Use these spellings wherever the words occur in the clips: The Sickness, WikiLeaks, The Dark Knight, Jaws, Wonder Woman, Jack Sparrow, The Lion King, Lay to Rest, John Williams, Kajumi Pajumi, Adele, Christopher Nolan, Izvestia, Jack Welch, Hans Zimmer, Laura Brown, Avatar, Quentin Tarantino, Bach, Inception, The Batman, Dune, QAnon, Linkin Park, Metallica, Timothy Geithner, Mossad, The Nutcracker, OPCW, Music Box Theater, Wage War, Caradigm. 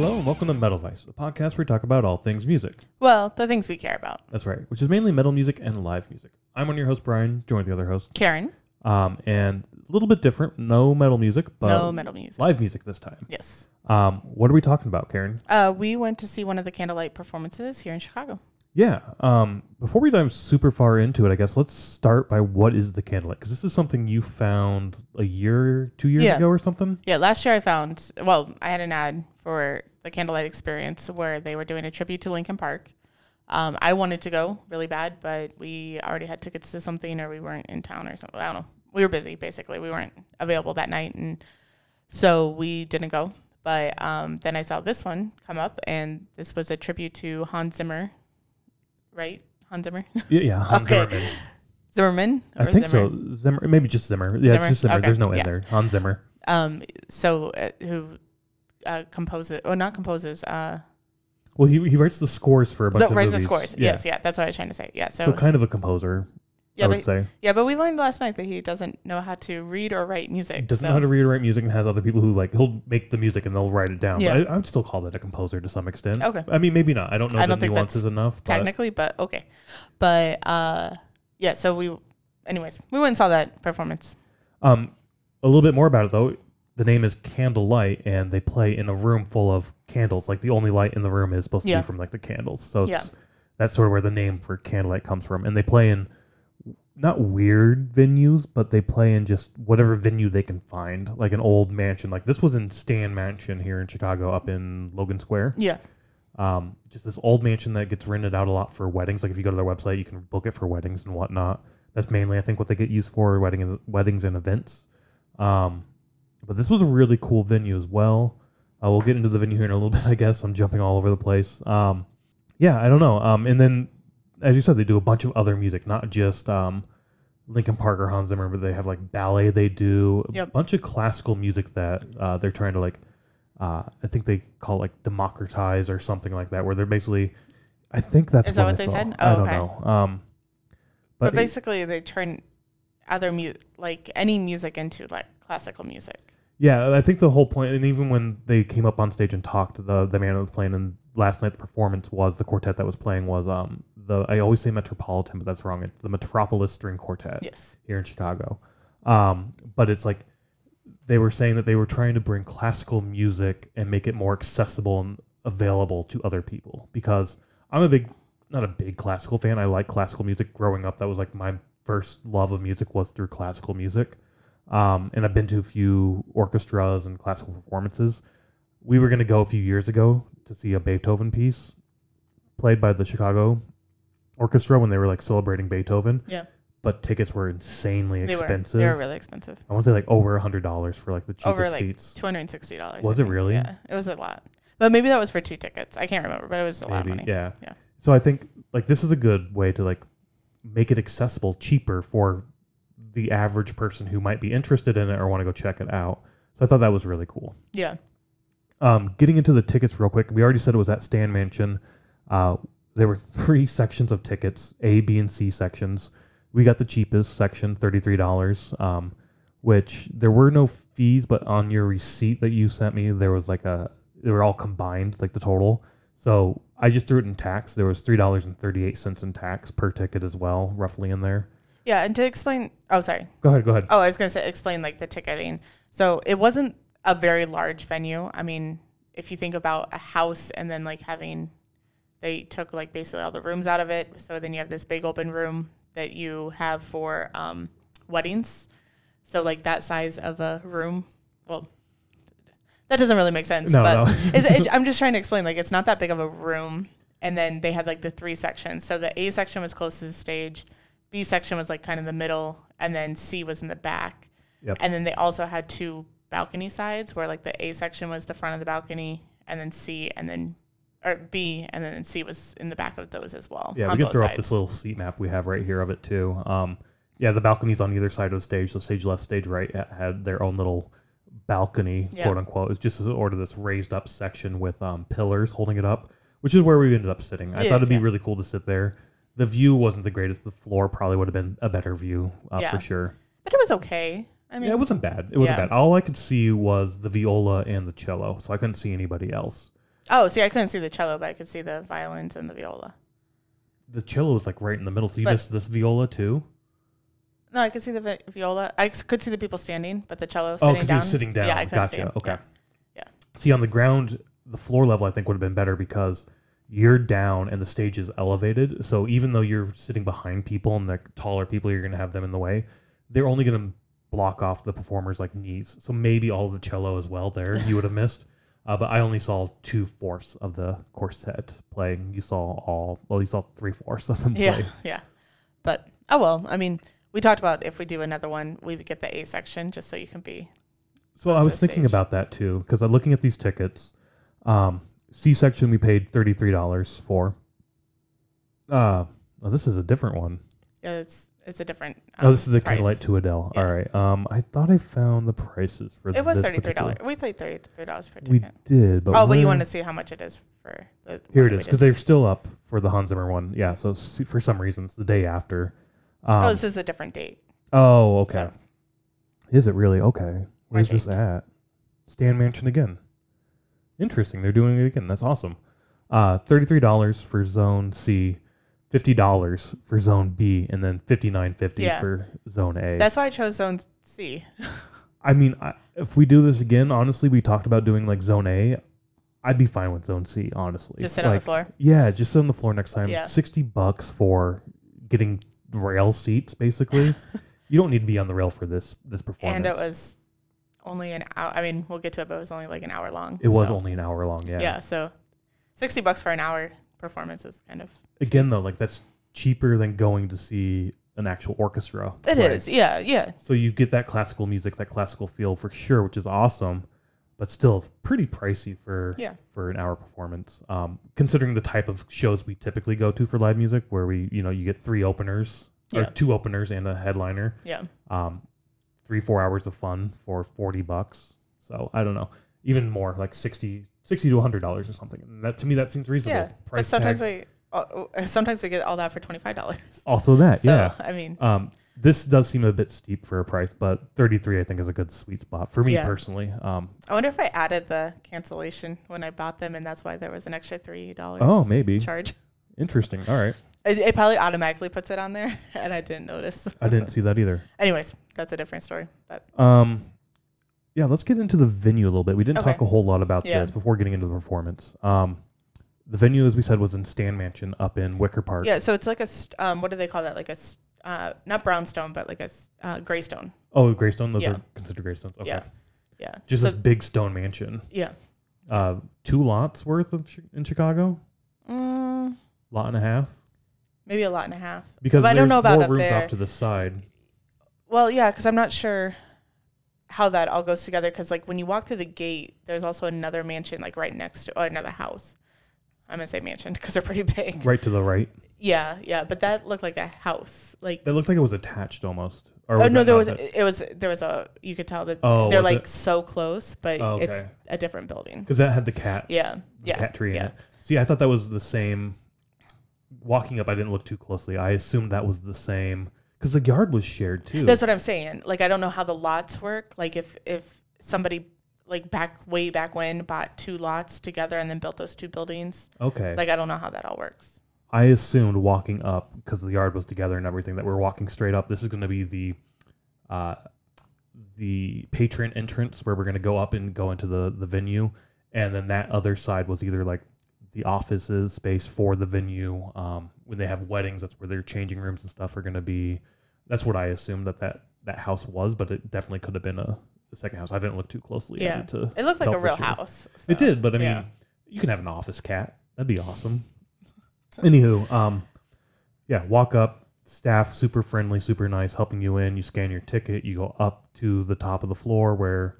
Hello and welcome to Metal Vice, the podcast where we talk about all things music. Well, the things we care about. That's right, which is mainly metal music and live music. I'm one of your hosts, Brian, joined the other host, Karen. And a little bit different, no metal music, but live music this time. Yes. What are we talking about, Karen? We went to see one of the Candlelight performances here in Chicago. Yeah. Before we dive super far into it, I guess let's start by what is the Candlelight? Because this is something you found a year, 2 years ago or something? Yeah, last year I had an ad for the Candlelight Experience where they were doing a tribute to Linkin Park. I wanted to go really bad, but we already had tickets to something or we weren't in town or something. I don't know. We were busy, basically. We weren't available that night, and so we didn't go. But then I saw this one come up, and this was a tribute to Hans Zimmer. Right? Hans Zimmer? Yeah, Hans Zimmerman. Zimmerman? I think so. Zimmer, maybe just Zimmer. Yeah, Zimmer? It's just Zimmer. Okay. There's no N there. Hans Zimmer. Who composes, or not composes. Well, he writes the scores for a bunch of movies. Writes the scores. Yeah. Yes, yeah. That's what I was trying to say. Yeah. So kind of a composer, I would say. Yeah, but we learned last night that he doesn't know how to read or write music. He doesn't know how to read or write music and has other people who he'll make the music and they'll write it down. Yeah. But I would still call that a composer to some extent. Okay. I mean, maybe not. I don't know the nuances enough. Technically, but okay. But yeah, so we went and saw that performance. A little bit more about it, though. The name is Candlelight, and they play in a room full of candles. The only light in the room is supposed to be from the candles. So that's sort of where the name for Candlelight comes from. And they play in not weird venues, but they play in just whatever venue they can find, like an old mansion. Like this was in Stan Mansion here in Chicago, up in Logan Square. Yeah. Just this old mansion that gets rented out a lot for weddings. Like if you go to their website, you can book it for weddings and whatnot. That's mainly, I think, what they get used for, weddings and events. But this was a really cool venue as well. We'll get into the venue here in a little bit, I guess. I'm jumping all over the place. I don't know. And then, as you said, they do a bunch of other music, not just Linkin Park or Hans Zimmer, but they have ballet they do. A bunch of classical music that they're trying to I think they call it democratize or something like that, where they're basically, I think that's what they said? Oh, I don't know. But basically they turn other music, any music into classical music. Yeah, I think the whole point, and even when they came up on stage and talked to the man that was playing, and last night the performance was, the quartet that was playing was, I always say Metropolitan, but that's wrong, it's the Metropolis String Quartet here in Chicago. But it's they were saying that they were trying to bring classical music and make it more accessible and available to other people, because I'm not a big classical fan. I like classical music. Growing up, that was my first love of music was through classical music. And I've been to a few orchestras and classical performances. We were going to go a few years ago to see a Beethoven piece played by the Chicago Orchestra when they were celebrating Beethoven. Yeah. But tickets were insanely expensive. They were really expensive. I want to say over $100 for the cheapest seats. $260. Was it really? Yeah, it was a lot. But maybe that was for two tickets. I can't remember, but it was a lot of money. Yeah. Yeah. So I think this is a good way to make it accessible, cheaper for the average person who might be interested in it or want to go check it out. So I thought that was really cool. Yeah. Getting into the tickets real quick. We already said it was at Stan Mansion. There were three sections of tickets, A, B, and C sections. We got the cheapest section, $33, which there were no fees, but on your receipt that you sent me, there was they were all combined, the total. So I just threw it in tax. There was $3.38 in tax per ticket as well, roughly in there. Yeah, and to explain... Oh, sorry. Go ahead. Oh, I was going to say explain, the ticketing. So it wasn't a very large venue. I mean, if you think about a house and then, having... They took, basically all the rooms out of it. So then you have this big open room that you have for weddings. So, that size of a room... Well, that doesn't really make sense. No. I'm just trying to explain, it's not that big of a room. And then they had, the three sections. So the A section was close to the stage... B section was kind of the middle, and then C was in the back. Yep. And then they also had two balcony sides where the A section was the front of the balcony, and then C, and then or B, and then C was in the back of those as well. Yeah, we can throw up this little seat map we have right here of it too. The balconies on either side of the stage, so stage left, stage right, had their own little balcony, quote unquote. It's just sort of this raised up section with pillars holding it up, which is where we ended up sitting. I thought it'd be really cool to sit there. The view wasn't the greatest. The floor probably would have been a better view for sure. But it was okay. I mean, it wasn't bad. It wasn't bad. All I could see was the viola and the cello, so I couldn't see anybody else. Oh, see, I couldn't see the cello, but I could see the violins and the viola. The cello is like right in the middle. See this viola too? No, I could see the viola. I could see the people standing, but the cello sitting down. Oh, because he was sitting down. Yeah, I couldn't see him. Okay. Yeah. See, on the ground, the floor level, I think, would have been better because you're down and the stage is elevated. So even though you're sitting behind people and they're taller people, you're going to have them in the way. They're only going to block off the performers' like knees. So maybe all of the cello as well there you would have missed. But I only saw 2/4 of the quartet playing. You saw you saw 3/4 of them play. Yeah. But, oh, well, I mean, we talked about if we do another one, we would get the A section just so you can be. So I was thinking about that too, because I'm looking at these tickets. C section we paid $33 for. This is a different one. Yeah, it's a different. This is the Candlelight to Adele. Yeah. All right. I thought I found the prices for this. It was $33. We paid $33 per ticket. We did. But you want to see how much it is for the. Here it is, because they're still up for the Hans Zimmer one. Yeah. So for some reason, it's the day after. This is a different date. Oh, okay. So. Is it really? Okay. Where's this at? Stan Mansion again. Interesting. They're doing it again. That's awesome. $33 for Zone C, $50 for Zone B, and then $59.50 for Zone A. That's why I chose Zone C. I mean, if we do this again, honestly, we talked about doing like Zone A. I'd be fine with Zone C, honestly. Just sit on the floor? Yeah, just sit on the floor next time. Yeah. $60 for getting rail seats, basically. You don't need to be on the rail for this performance. And it was only an hour. I mean, we'll get to it, but it was only like an hour long. It was only an hour long, yeah. Yeah, so $60 for an hour performance is kind of... Again, though, like that's cheaper than going to see an actual orchestra. It is, yeah. So you get that classical music, that classical feel for sure, which is awesome, but still pretty pricey for an hour performance. Considering the type of shows we typically go to for live music, where we, you get three openers or two openers and a headliner. Yeah. 3-4 hours of fun for $40. So I don't know, even more like $60 to $100 or something. And that to me, that seems reasonable. Yeah, price but sometimes tag. Sometimes we get all that for $25. Also that, so, yeah. I mean, this does seem a bit steep for a price, but $33 I think is a good sweet spot for me personally. I wonder if I added the cancellation when I bought them, and that's why there was an extra $3. Oh, maybe charge. Interesting. All right. It probably automatically puts it on there, and I didn't notice. I didn't see that either. Anyways, that's a different story. But yeah, let's get into the venue a little bit. We didn't talk a whole lot about this before getting into the performance. The venue, as we said, was in Stan Mansion up in Wicker Park. Yeah, so it's like a, what do they call that? Like a, not brownstone, but like a graystone. Oh, graystone? Those are considered graystones. Okay. Yeah. Just this big stone mansion. Yeah. 2 lots worth of in Chicago? Lot and a half? Maybe a lot and a half. Because but I don't know about up there. There's more rooms off to the side. Well, yeah, because I'm not sure how that all goes together. Because like when you walk through the gate, there's also another mansion like right next to another house. I'm going to say mansion because they're pretty big. Right to the right? Yeah. But that looked like a house. Like that looked like it was attached almost. Or oh, no, there was you could tell that they're like so close, but it's a different building. Because that had the cat. Yeah. Cat tree in it. See, I thought that was the same. Walking up, I didn't look too closely. I assumed that was the same. Because the yard was shared too. That's what I'm saying. Like, I don't know how the lots work. Like, if somebody... Like way back when, bought 2 lots together and then built those 2 buildings. Okay. Like I don't know how that all works. I assumed walking up because the yard was together and everything that we're walking straight up. This is going to be the patron entrance where we're going to go up and go into the venue, and then that other side was either like the offices space for the venue. When they have weddings, that's where their changing rooms and stuff are going to be. That's what I assumed that house was, but it definitely could have been the second house. I didn't look too closely. Yeah, it looked like a real house. So. It did, but I mean, you can have an office cat. That'd be awesome. Anywho, walk up. Staff super friendly, super nice, helping you in. You scan your ticket. You go up to the top of the floor where,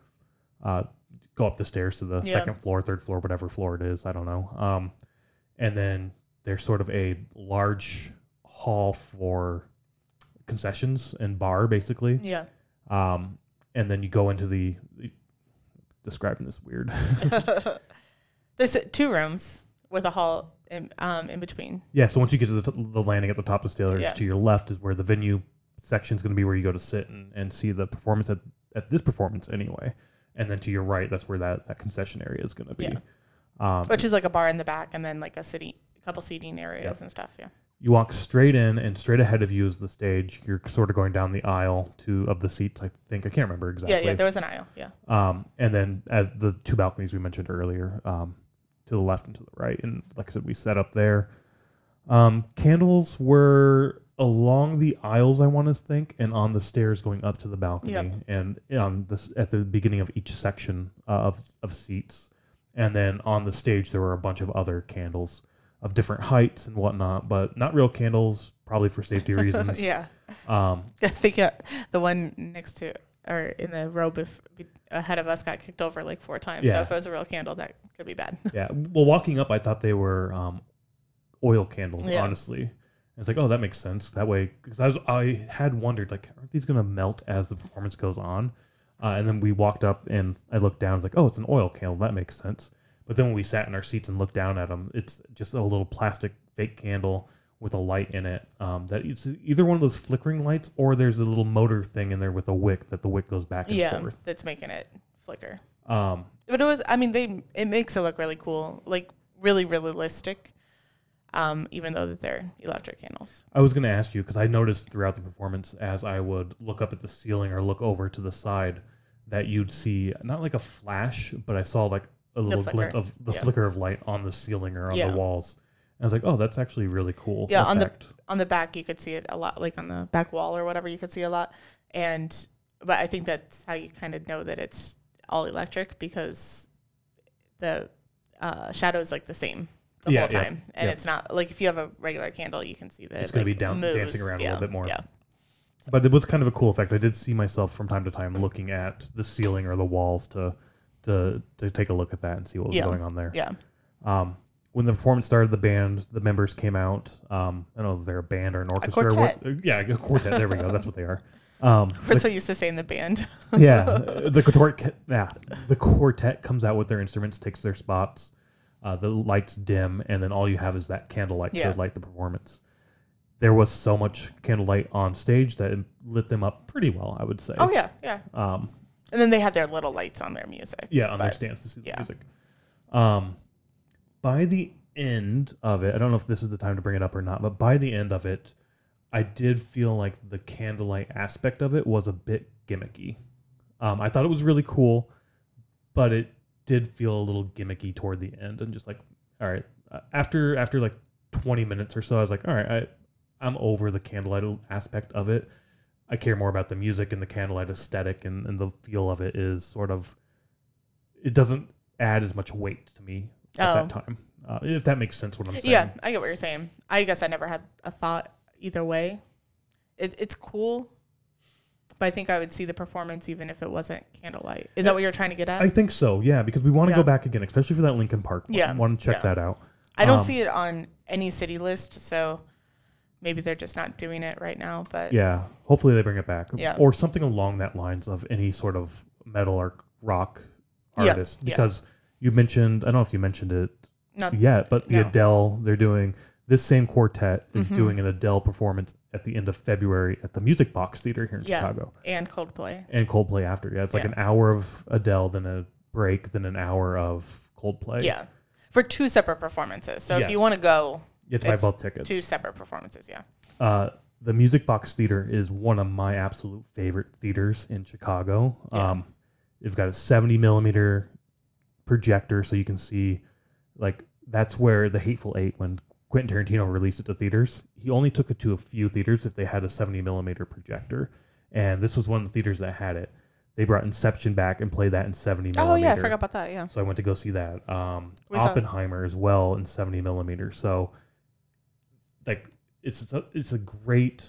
go up the stairs to the second floor, third floor, whatever floor it is. I don't know. And then there's sort of a large hall for concessions and bar, basically. Yeah. And then you go into the describing this weird. There's 2 rooms with a hall in between. Yeah, so once you get to the landing at the top of the stairs, to your left is where the venue section is going to be where you go to sit and see the performance at this performance anyway. And then to your right, that's where that concession area is going to be. Yeah. Which is like a bar in the back and then like a couple seating areas and stuff. Yeah. You walk straight in, and straight ahead of you is the stage. You're sort of going down the aisle of the seats, I think. I can't remember exactly. Yeah, there was an aisle. Yeah. And then at the two balconies we mentioned earlier, to the left and to the right. And like I said, we set up there. Candles were along the aisles, I want to think, and on the stairs going up to the balcony, and at the beginning of each section of seats. And then on the stage, there were a bunch of other candles of different heights and whatnot, but not real candles, probably for safety reasons. Yeah. I think the one next to, or in the row ahead of us, got kicked over like 4 times. Yeah. So if it was a real candle, that could be bad. Yeah. Well, walking up, I thought they were oil candles, honestly. And it's like, oh, that makes sense. That way, because I had wondered, like, aren't these going to melt as the performance goes on? And then we walked up, and I looked down. I was like, oh, it's an oil candle. That makes sense. But then when we sat in our seats and looked down at them, it's just a little plastic fake candle with a light in it. That it's either one of those flickering lights, or there's a little motor thing in there with a wick that the wick goes back and forth. Yeah, that's making it flicker. But it was, I mean, it makes it look really cool, like really realistic, even though that they're electric candles. I was going to ask you, because I noticed throughout the performance, as I would look up at the ceiling or look over to the side, that you'd see not like a flash, but I saw like a little glint of the flicker of light on the ceiling or on the walls. And I was like, oh, that's actually really cool. Yeah, effect. on the back you could see it a lot, like on the back wall or whatever you could see a lot. But I think that's how you kind of know that it's all electric, because the shadow is like the same the whole time. Yeah, and it's not like if you have a regular candle, you can see that it's going to be dancing around a little bit more. Yeah. So. But it was kind of a cool effect. I did see myself from time to time looking at the ceiling or the walls to take a look at that and see what was going on there. Yeah. When the performance started, the members came out. I don't know if they're a band or an orchestra. A quartet. A quartet. There we go. That's what they are. We're so used to saying the band. Yeah. The quartet comes out with their instruments, takes their spots. The lights dim, and then all you have is that candlelight to light the performance. There was so much candlelight on stage that it lit them up pretty well, I would say. Oh, yeah. Yeah. And then they had their little lights on their music. Yeah, on their stands to see the music. By the end of it, I don't know if this is the time to bring it up or not, but by the end of it, I did feel like the candlelight aspect of it was a bit gimmicky. I thought it was really cool, but it did feel a little gimmicky toward the end. And just like, all right, after like 20 minutes or so, I was like, all right, I'm over the candlelight aspect of it. I care more about the music and the candlelight aesthetic, and the feel of it is sort of, it doesn't add as much weight to me at that time. If that makes sense what I'm saying. Yeah, I get what you're saying. I guess I never had a thought either way. It's cool, but I think I would see the performance even if it wasn't candlelight. Is that what you're trying to get at? I think so, yeah, because we want to go back again, especially for that Linkin Park one. Yeah. I want to check that out. I don't see it on any city list, so... Maybe they're just not doing it right now, but... Yeah, hopefully they bring it back. Yeah. Or something along that lines of any sort of metal or rock artist. Yeah. Because you mentioned... I don't know if you mentioned it yet, but the Adele, they're doing... This same quartet is doing an Adele performance at the end of February at the Music Box Theater here in Chicago. And Coldplay. After, It's like an hour of Adele, then a break, then an hour of Coldplay. Yeah, for 2 separate performances. So if you want to go... You have to buy both tickets. 2 separate performances, yeah. The Music Box Theater is one of my absolute favorite theaters in Chicago. Yeah. They've got a 70mm projector, so you can see, like, that's where the Hateful Eight, when Quentin Tarantino released it to theaters, he only took it to a few theaters if they had a 70mm projector. And this was one of the theaters that had it. They brought Inception back and played that in 70mm. Oh, yeah, I forgot about that, yeah. So I went to go see that. Oppenheimer as well in 70mm, so... Like it's a great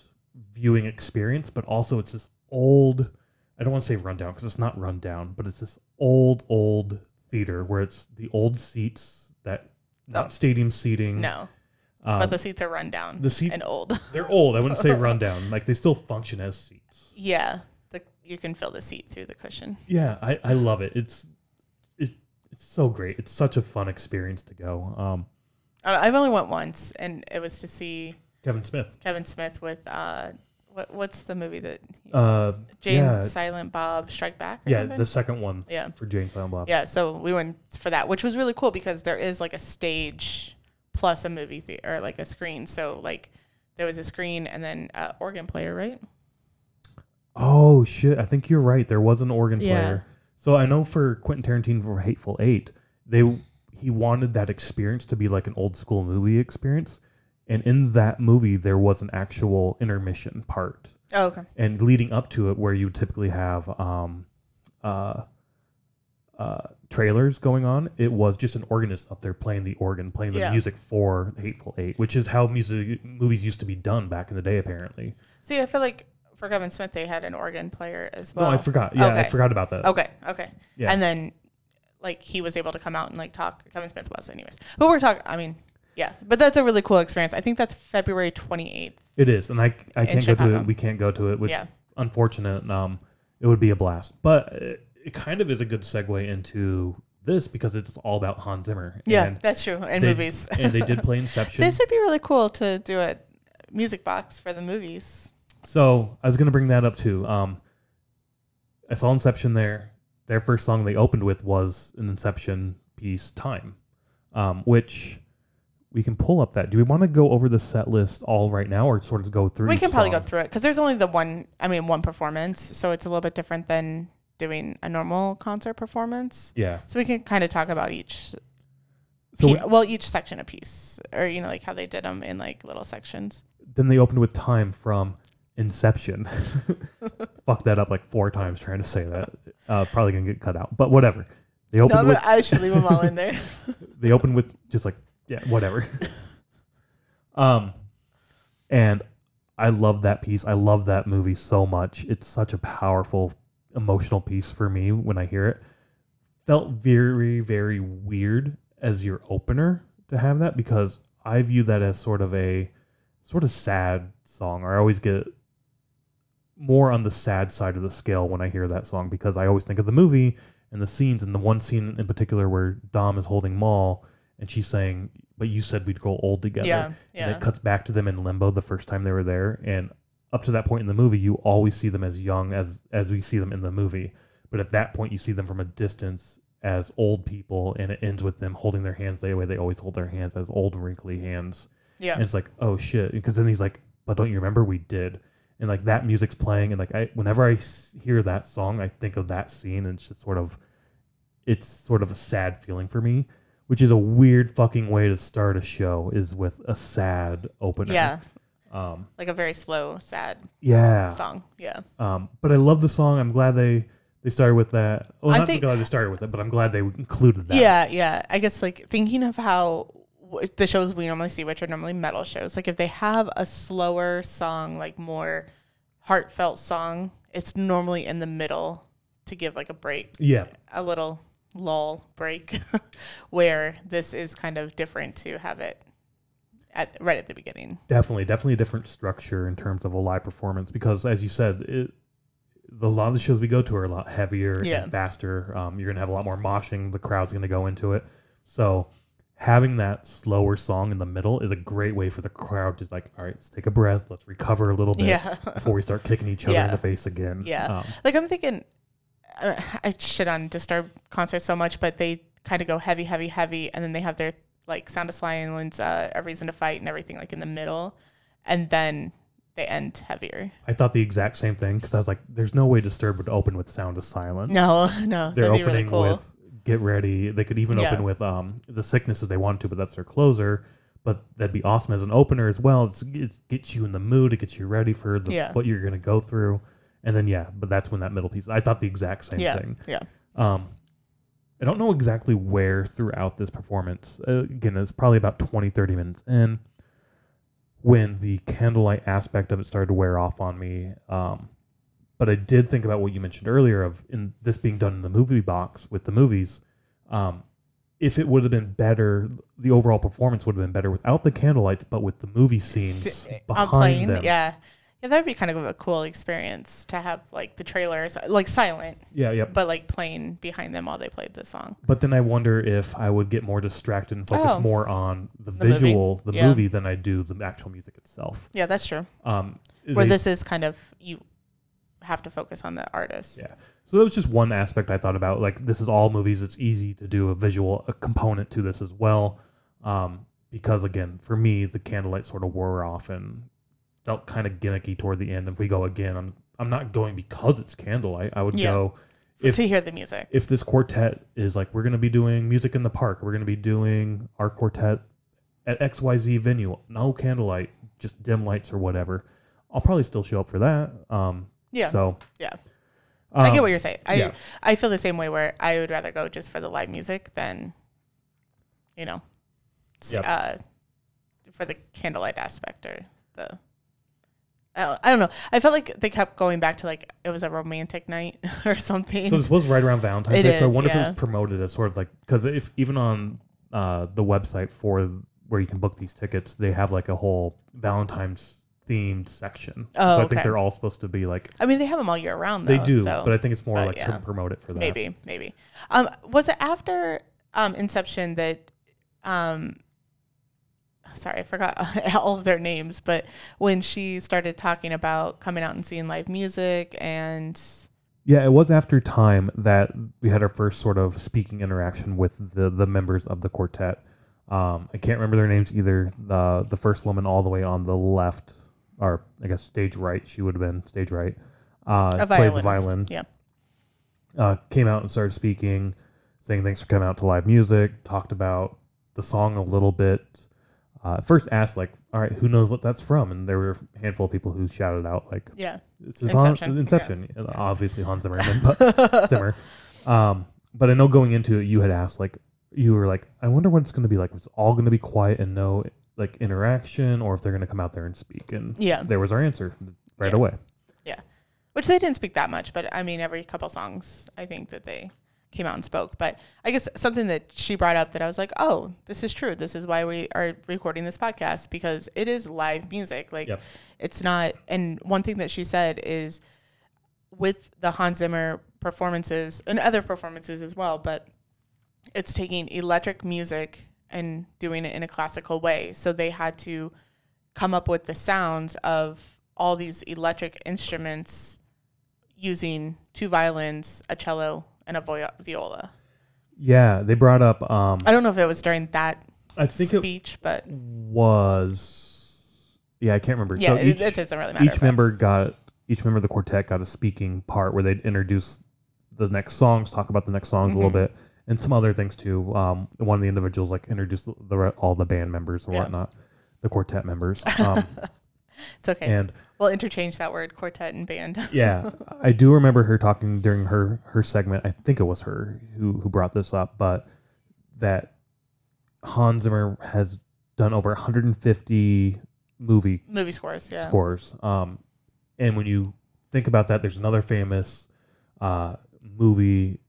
viewing experience, but also it's this old, I don't want to say rundown because it's not rundown, but it's this old theater where it's the old seats that not stadium seating. No, but the seats are rundown. And old. They're old. I wouldn't say rundown. Like they still function as seats. Yeah, you can feel the seat through the cushion. Yeah, I love it. It's so great. It's such a fun experience to go. I've only went once, and it was to see Kevin Smith with What's the movie that Silent Bob Strike Back? Or something? The second one. Yeah, for Jane Silent Bob. Yeah, so we went for that, which was really cool because there is like a stage plus a movie theater, or like a screen. So like there was a screen and then organ player, right? Oh shit! I think you're right. There was an organ player. So I know for Quentin Tarantino for Hateful Eight, he wanted that experience to be like an old school movie experience. And in that movie, there was an actual intermission part. Oh, okay. And leading up to it, where you typically have trailers going on, it was just an organist up there playing the organ, playing the music for Hateful Eight, which is how movies used to be done back in the day, apparently. See, I feel like for Kevin Smith, they had an organ player as well. No, I forgot. Yeah, okay. I forgot about that. Okay. Yeah. And then, like, he was able to come out and, like, talk. Kevin Smith was, anyways. But we're talking, I mean... Yeah, but that's a really cool experience. I think that's February 28th. It is, and I can't go to it. We can't go to it, which is unfortunate. It would be a blast. But it kind of is a good segue into this because it's all about Hans Zimmer. Yeah, and that's true, and movies. And they did play Inception. This would be really cool to do a music box for the movies. So I was going to bring that up too. I saw Inception there. Their first song they opened with was an Inception piece, Time, which... We can pull up that. Do we want to go over the set list all right now or sort of go through? We can probably go through it because there's only one performance. So it's a little bit different than doing a normal concert performance. Yeah. So we can kind of talk about each section a piece or, you know, like how they did them in like little sections. Then they opened with Time from Inception. Fucked that up like 4 times trying to say that. Probably going to get cut out, but whatever. They opened with... I should leave them all in there. They opened with just like, yeah, whatever. And I love that piece. I love that movie so much. It's such a powerful, emotional piece for me when I hear it. Felt very, very weird as your opener to have that because I view that as sort of sad song. Or I always get more on the sad side of the scale when I hear that song because I always think of the movie and the scenes, and the one scene in particular where Dom is holding Maul. And she's saying, but you said we'd grow old together. Yeah. And it cuts back to them in limbo the first time they were there. And up to that point in the movie, you always see them as young as we see them in the movie. But at that point, you see them from a distance as old people. And it ends with them holding their hands the way they always hold their hands, as old, wrinkly hands. Yeah. And it's like, oh, shit. Because then he's like, but don't you remember we did? And like that music's playing. And like whenever I hear that song, I think of that scene. And it's just sort of a sad feeling for me. Which is a weird fucking way to start a show, is with a sad opener. Yeah. Like a very slow, sad song. Yeah. But I love the song. I'm glad they started with that. Well, glad they started with it, but I'm glad they included that. Yeah. I guess, like, thinking of how the shows we normally see, which are normally metal shows, like, if they have a slower song, like, more heartfelt song, it's normally in the middle to give, like, a break. Yeah. A little... lull break where this is kind of different to have it right at the beginning. Definitely a different structure in terms of a live performance because, as you said, a lot of the shows we go to are a lot heavier and faster. You're going to have a lot more moshing. The crowd's going to go into it. So having that slower song in the middle is a great way for the crowd to, like, all right, let's take a breath. Let's recover a little bit before we start kicking each other in the face again. Yeah. Like, I'm thinking... I shit on Disturbed concerts so much, but they kind of go heavy, heavy, heavy, and then they have their, like, Sound of Silence, A Reason to Fight, and everything, like, in the middle, and then they end heavier. I thought the exact same thing, because I was like, there's no way Disturbed would open with Sound of Silence. No. They're opening really cool. with Get Ready. They could even open with The Sickness if they wanted to, but that's their closer, but that'd be awesome as an opener as well. It gets you in the mood. It gets you ready for what you're going to go through. And then, but that's when that middle piece... I thought the exact same thing. Yeah, I don't know exactly where throughout this performance... again, it's probably about 20, 30 minutes in when the candlelight aspect of it started to wear off on me. But I did think about what you mentioned earlier of in this being done in the movie box with the movies. If it would have been better... The overall performance would have been better without the candlelights, but with the movie scenes behind them. Yeah. Yeah, that'd be kind of a cool experience to have, like, the trailers, like, silent. Yeah, yep. But, like, playing behind them while they played the song. But then I wonder if I would get more distracted and focus more on the visual, movie? The movie, than I do the actual music itself. Yeah, that's true. Where this is kind of, you have to focus on the artist. Yeah. So that was just one aspect I thought about. Like, this is all movies. It's easy to do a visual component to this as well. Because, again, for me, the candlelight sort of wore off and felt kind of gimmicky toward the end. If we go again, I'm not going because it's candlelight. I would go to hear the music. If this quartet is like, we're going to be doing music in the park, we're going to be doing our quartet at XYZ venue, no candlelight, just dim lights or whatever, I'll probably still show up for that. I get what you're saying. I feel the same way, where I would rather go just for the live music than, you know, for the candlelight aspect or the. I don't know. I felt like they kept going back to, like, it was a romantic night or something. So this was right around Valentine's Day. So I wonder if it was promoted as sort of like, because if even on the website for where you can book these tickets, they have like a whole Valentine's themed section. Oh, so I think they're all supposed to be like. I mean, they have them all year round. Though, they do, so. But I think it's more like to promote it for that. Maybe. Was it after Inception that? Sorry, I forgot all of their names, but when she started talking about coming out and seeing live music and... Yeah, it was after Time that we had our first sort of speaking interaction with the members of the quartet. I can't remember their names either. The first woman all the way on the left, or I guess stage right, she would have been stage right, played the violin. Yeah. Came out and started speaking, saying thanks for coming out to live music, talked about the song a little bit. First asked, like, all right, who knows what that's from? And there were a handful of people who shouted out, like, Inception. Yeah. Obviously Hans Zimmer. Zimmer. But I know going into it, you had asked, like, you were like, I wonder what it's going to be like. It's all going to be quiet and no, like, interaction, or if they're going to come out there and speak. And there was our answer right away. Yeah. Which they didn't speak that much, but, I mean, every couple songs, I think that they... came out and spoke. But I guess something that she brought up that I was like, oh, this is true. This is why we are recording this podcast, because it is live music. Like it's not. And one thing that she said is with the Hans Zimmer performances and other performances as well, but it's taking electric music and doing it in a classical way. So they had to come up with the sounds of all these electric instruments using two violins, a cello, and a viola. Yeah, they brought up... I don't know if it was during that speech, but... was... Yeah, I can't remember. Yeah, so it doesn't really matter. Each member of the quartet got a speaking part where they'd introduce the next songs, talk about the next songs a little bit, and some other things too. One of the individuals, like, introduced all the band members or whatnot, the quartet members. It's okay. And we'll interchange that word, quartet and band. Yeah. I do remember her talking during her segment. I think it was her who brought this up, but that Hans Zimmer has done over 150 movie scores. Yeah. And when you think about that, there's another famous movie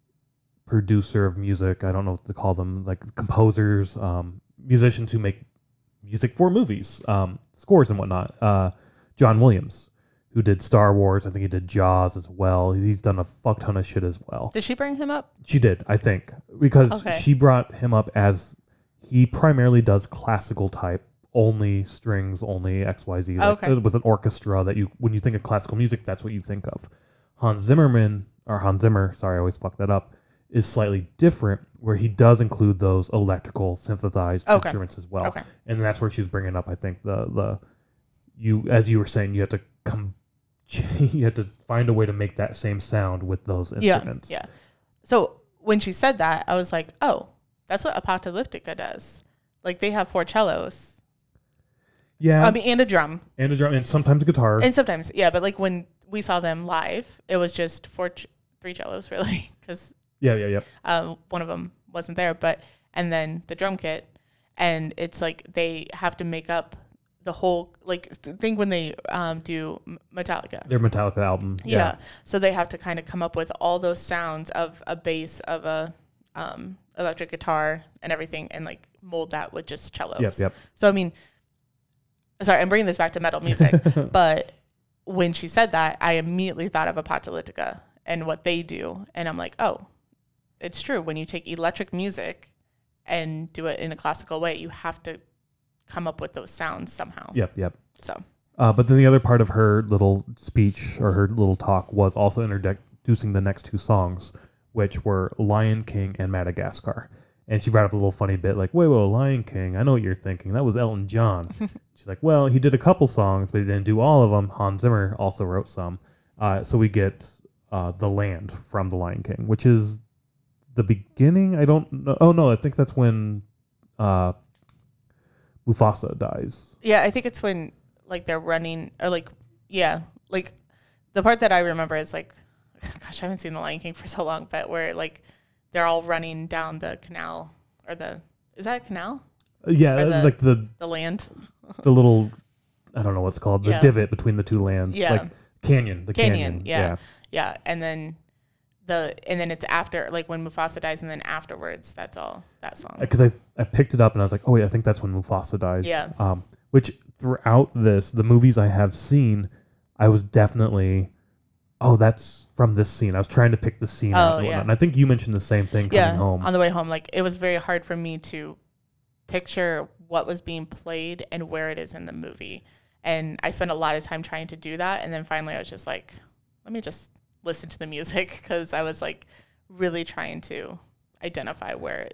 producer of music. I don't know what to call them, like composers, musicians who make music for movies, scores and whatnot. John Williams, who did Star Wars. I think he did Jaws as well. He's done a fuck ton of shit as well. Did she bring him up? She did, I think, because she brought him up as he primarily does classical type, only strings, only XYZ, like, with an orchestra that when you think of classical music, that's what you think of. Hans Zimmer, sorry, I always fuck that up, is slightly different, where he does include those electrical synthesized instruments as well. Okay. And that's where she was bringing up, I think, you, as you were saying, you have to find a way to make that same sound with those instruments. Yeah. So when she said that, I was like, oh, that's what Apocalyptica does. Like, they have four cellos. Yeah. I mean, and a drum. And sometimes a guitar. And sometimes, yeah. But, like, when we saw them live, it was just three cellos, really, because... Yeah. One of them wasn't there, and then the drum kit, and it's like they have to make up the whole, like, thing when they do Metallica. Their Metallica album. Yeah. So they have to kind of come up with all those sounds of a bass, of a electric guitar and everything, and, like, mold that with just cellos. Yep. So, I mean, sorry, I'm bringing this back to metal music, but when she said that, I immediately thought of Apocalyptica and what they do. And I'm like, oh, it's true. When you take electric music and do it in a classical way, you have to come up with those sounds somehow. Yep. So. But then the other part of her little speech or her little talk was also introducing the next two songs, which were Lion King and Madagascar. And she brought up a little funny bit like, whoa, Lion King, I know what you're thinking. That was Elton John. She's like, well, he did a couple songs, but he didn't do all of them. Hans Zimmer also wrote some. So we get The Land from The Lion King, which is the beginning. I don't know. Oh, no, I think that's when Mufasa dies. Yeah, I think it's when like they're running or like, yeah, like the part that I remember is like, gosh, I haven't seen The Lion King for so long, but where like they're all running down the canal or the, is that a canal? Yeah, the, like the land, the little, I don't know what's called, the divot between the two lands, like canyon, the canyon. Yeah. And then it's after like when Mufasa dies, and then afterwards, that's all that song. Because I picked it up and I was like, oh yeah, I think that's when Mufasa dies. Yeah. Which throughout this, the movies I have seen, I was definitely, oh, that's from this scene. I was trying to pick the scene out and whatnot. And I think you mentioned the same thing coming home. On the way home, like it was very hard for me to picture what was being played and where it is in the movie. And I spent a lot of time trying to do that. And then finally I was just like, let me just listen to the music, because I was like really trying to identify where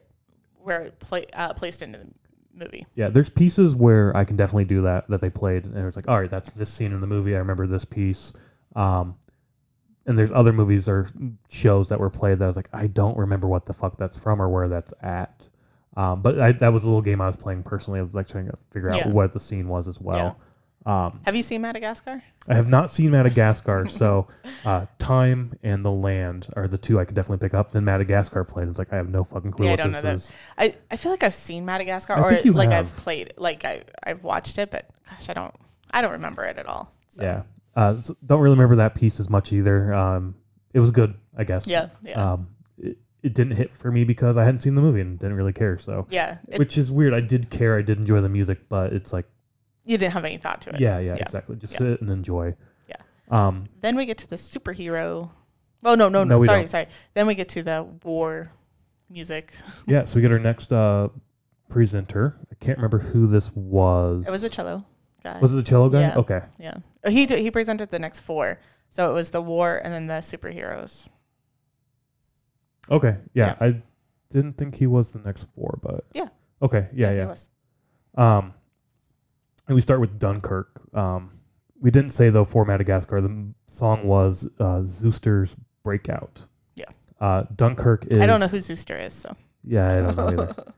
it placed into the movie. Yeah, there's pieces where I can definitely do that they played. And it was like, all right, that's this scene in the movie. I remember this piece. And there's other movies or shows that were played that I was like, I don't remember what the fuck that's from or where that's at. But that was a little game I was playing personally. I was like trying to figure out what the scene was as well. Yeah. Have you seen Madagascar? I have not seen Madagascar. So Time and The Land are the two I could definitely pick up. Then Madagascar played. It's like, I have no fucking clue what this is. I feel like I've seen Madagascar I've played, like I've watched it, but gosh, I don't remember it at all. So. Yeah. Don't really remember that piece as much either. It was good, I guess. Yeah. It didn't hit for me because I hadn't seen the movie and didn't really care. So which is weird. I did care. I did enjoy the music, but it's like you didn't have any thought to it. Yeah. Exactly. Just sit and enjoy. Yeah. Then we get to the superhero. Oh no. Sorry. Then we get to the war music. Yeah. So we get our next presenter. I can't remember who this was. It was a cello. Was it the cello guy? Yeah. Okay. Yeah. He presented the next four. So it was the war and then the superheroes. Okay. Yeah. I didn't think he was the next four, but... Yeah. Okay. Yeah. He was. And we start with Dunkirk. We didn't say, though, for Madagascar, the song was Zooster's Breakout. Yeah. Dunkirk is... I don't know who Zooster is, so... Yeah, I don't know either.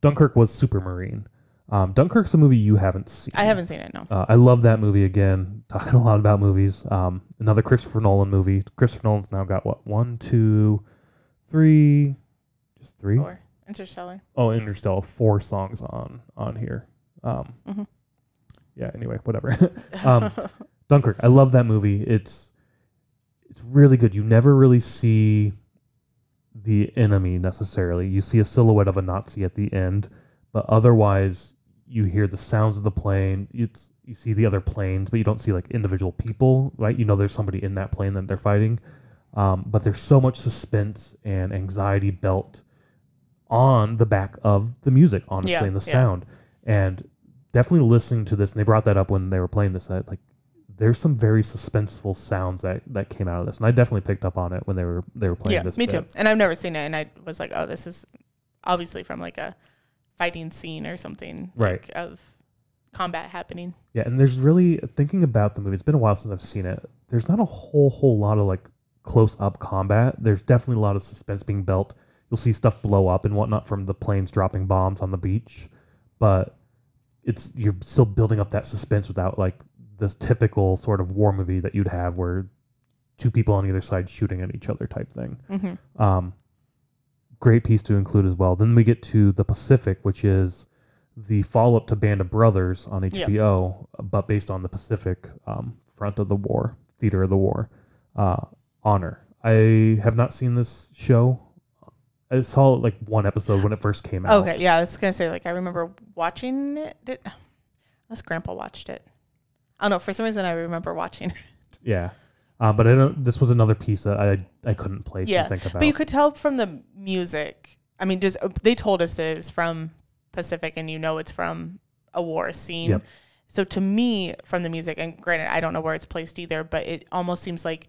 Dunkirk was Supermarine. Dunkirk's a movie you haven't seen. I haven't seen it, no. I love that movie again. Talking a lot about movies. Another Christopher Nolan movie. Christopher Nolan's now got what? 1, 2, 3. Just 3? 4. Interstellar. Oh, Interstellar. 4 songs on here. Yeah, anyway, whatever. Dunkirk. I love that movie. It's really good. You never really see the enemy necessarily. You see a silhouette of a Nazi at the end. But otherwise, you hear the sounds of the plane. You see the other planes, but you don't see like individual people, right? You know there's somebody in that plane that they're fighting. But there's so much suspense and anxiety built on the back of the music, honestly, and the sound. And definitely listening to this, and they brought that up when they were playing this, that, like, there's some very suspenseful sounds that came out of this. And I definitely picked up on it when they were playing this. Yeah, me too. And I've never seen it, and I was like, oh, this is obviously from like a... fighting scene or something, right? Like, of combat happening. Yeah, and there's really, thinking about the movie, it's been a while since I've seen it, there's not a whole lot of like close-up combat. There's definitely a lot of suspense being built. You'll see stuff blow up and whatnot from the planes dropping bombs on the beach, but you're still building up that suspense without like this typical sort of war movie that you'd have where two people on either side shooting at each other type thing. Mm-hmm. Great piece to include as well. Then we get to The Pacific, which is the follow-up to Band of Brothers on HBO, but based on The Pacific, front of the war, theater of the war, Honor. I have not seen this show. I saw like one episode when it first came out. Okay, yeah, I was going to say, like, I remember watching it. Unless Grandpa watched it. I don't know. For some reason, I remember watching it. Yeah. But I don't, this was another piece that I couldn't place and think about. But you could tell from the music. I mean, just they told us that it's from Pacific, and you know it's from a war scene. Yep. So to me, from the music, and granted, I don't know where it's placed either, but it almost seems like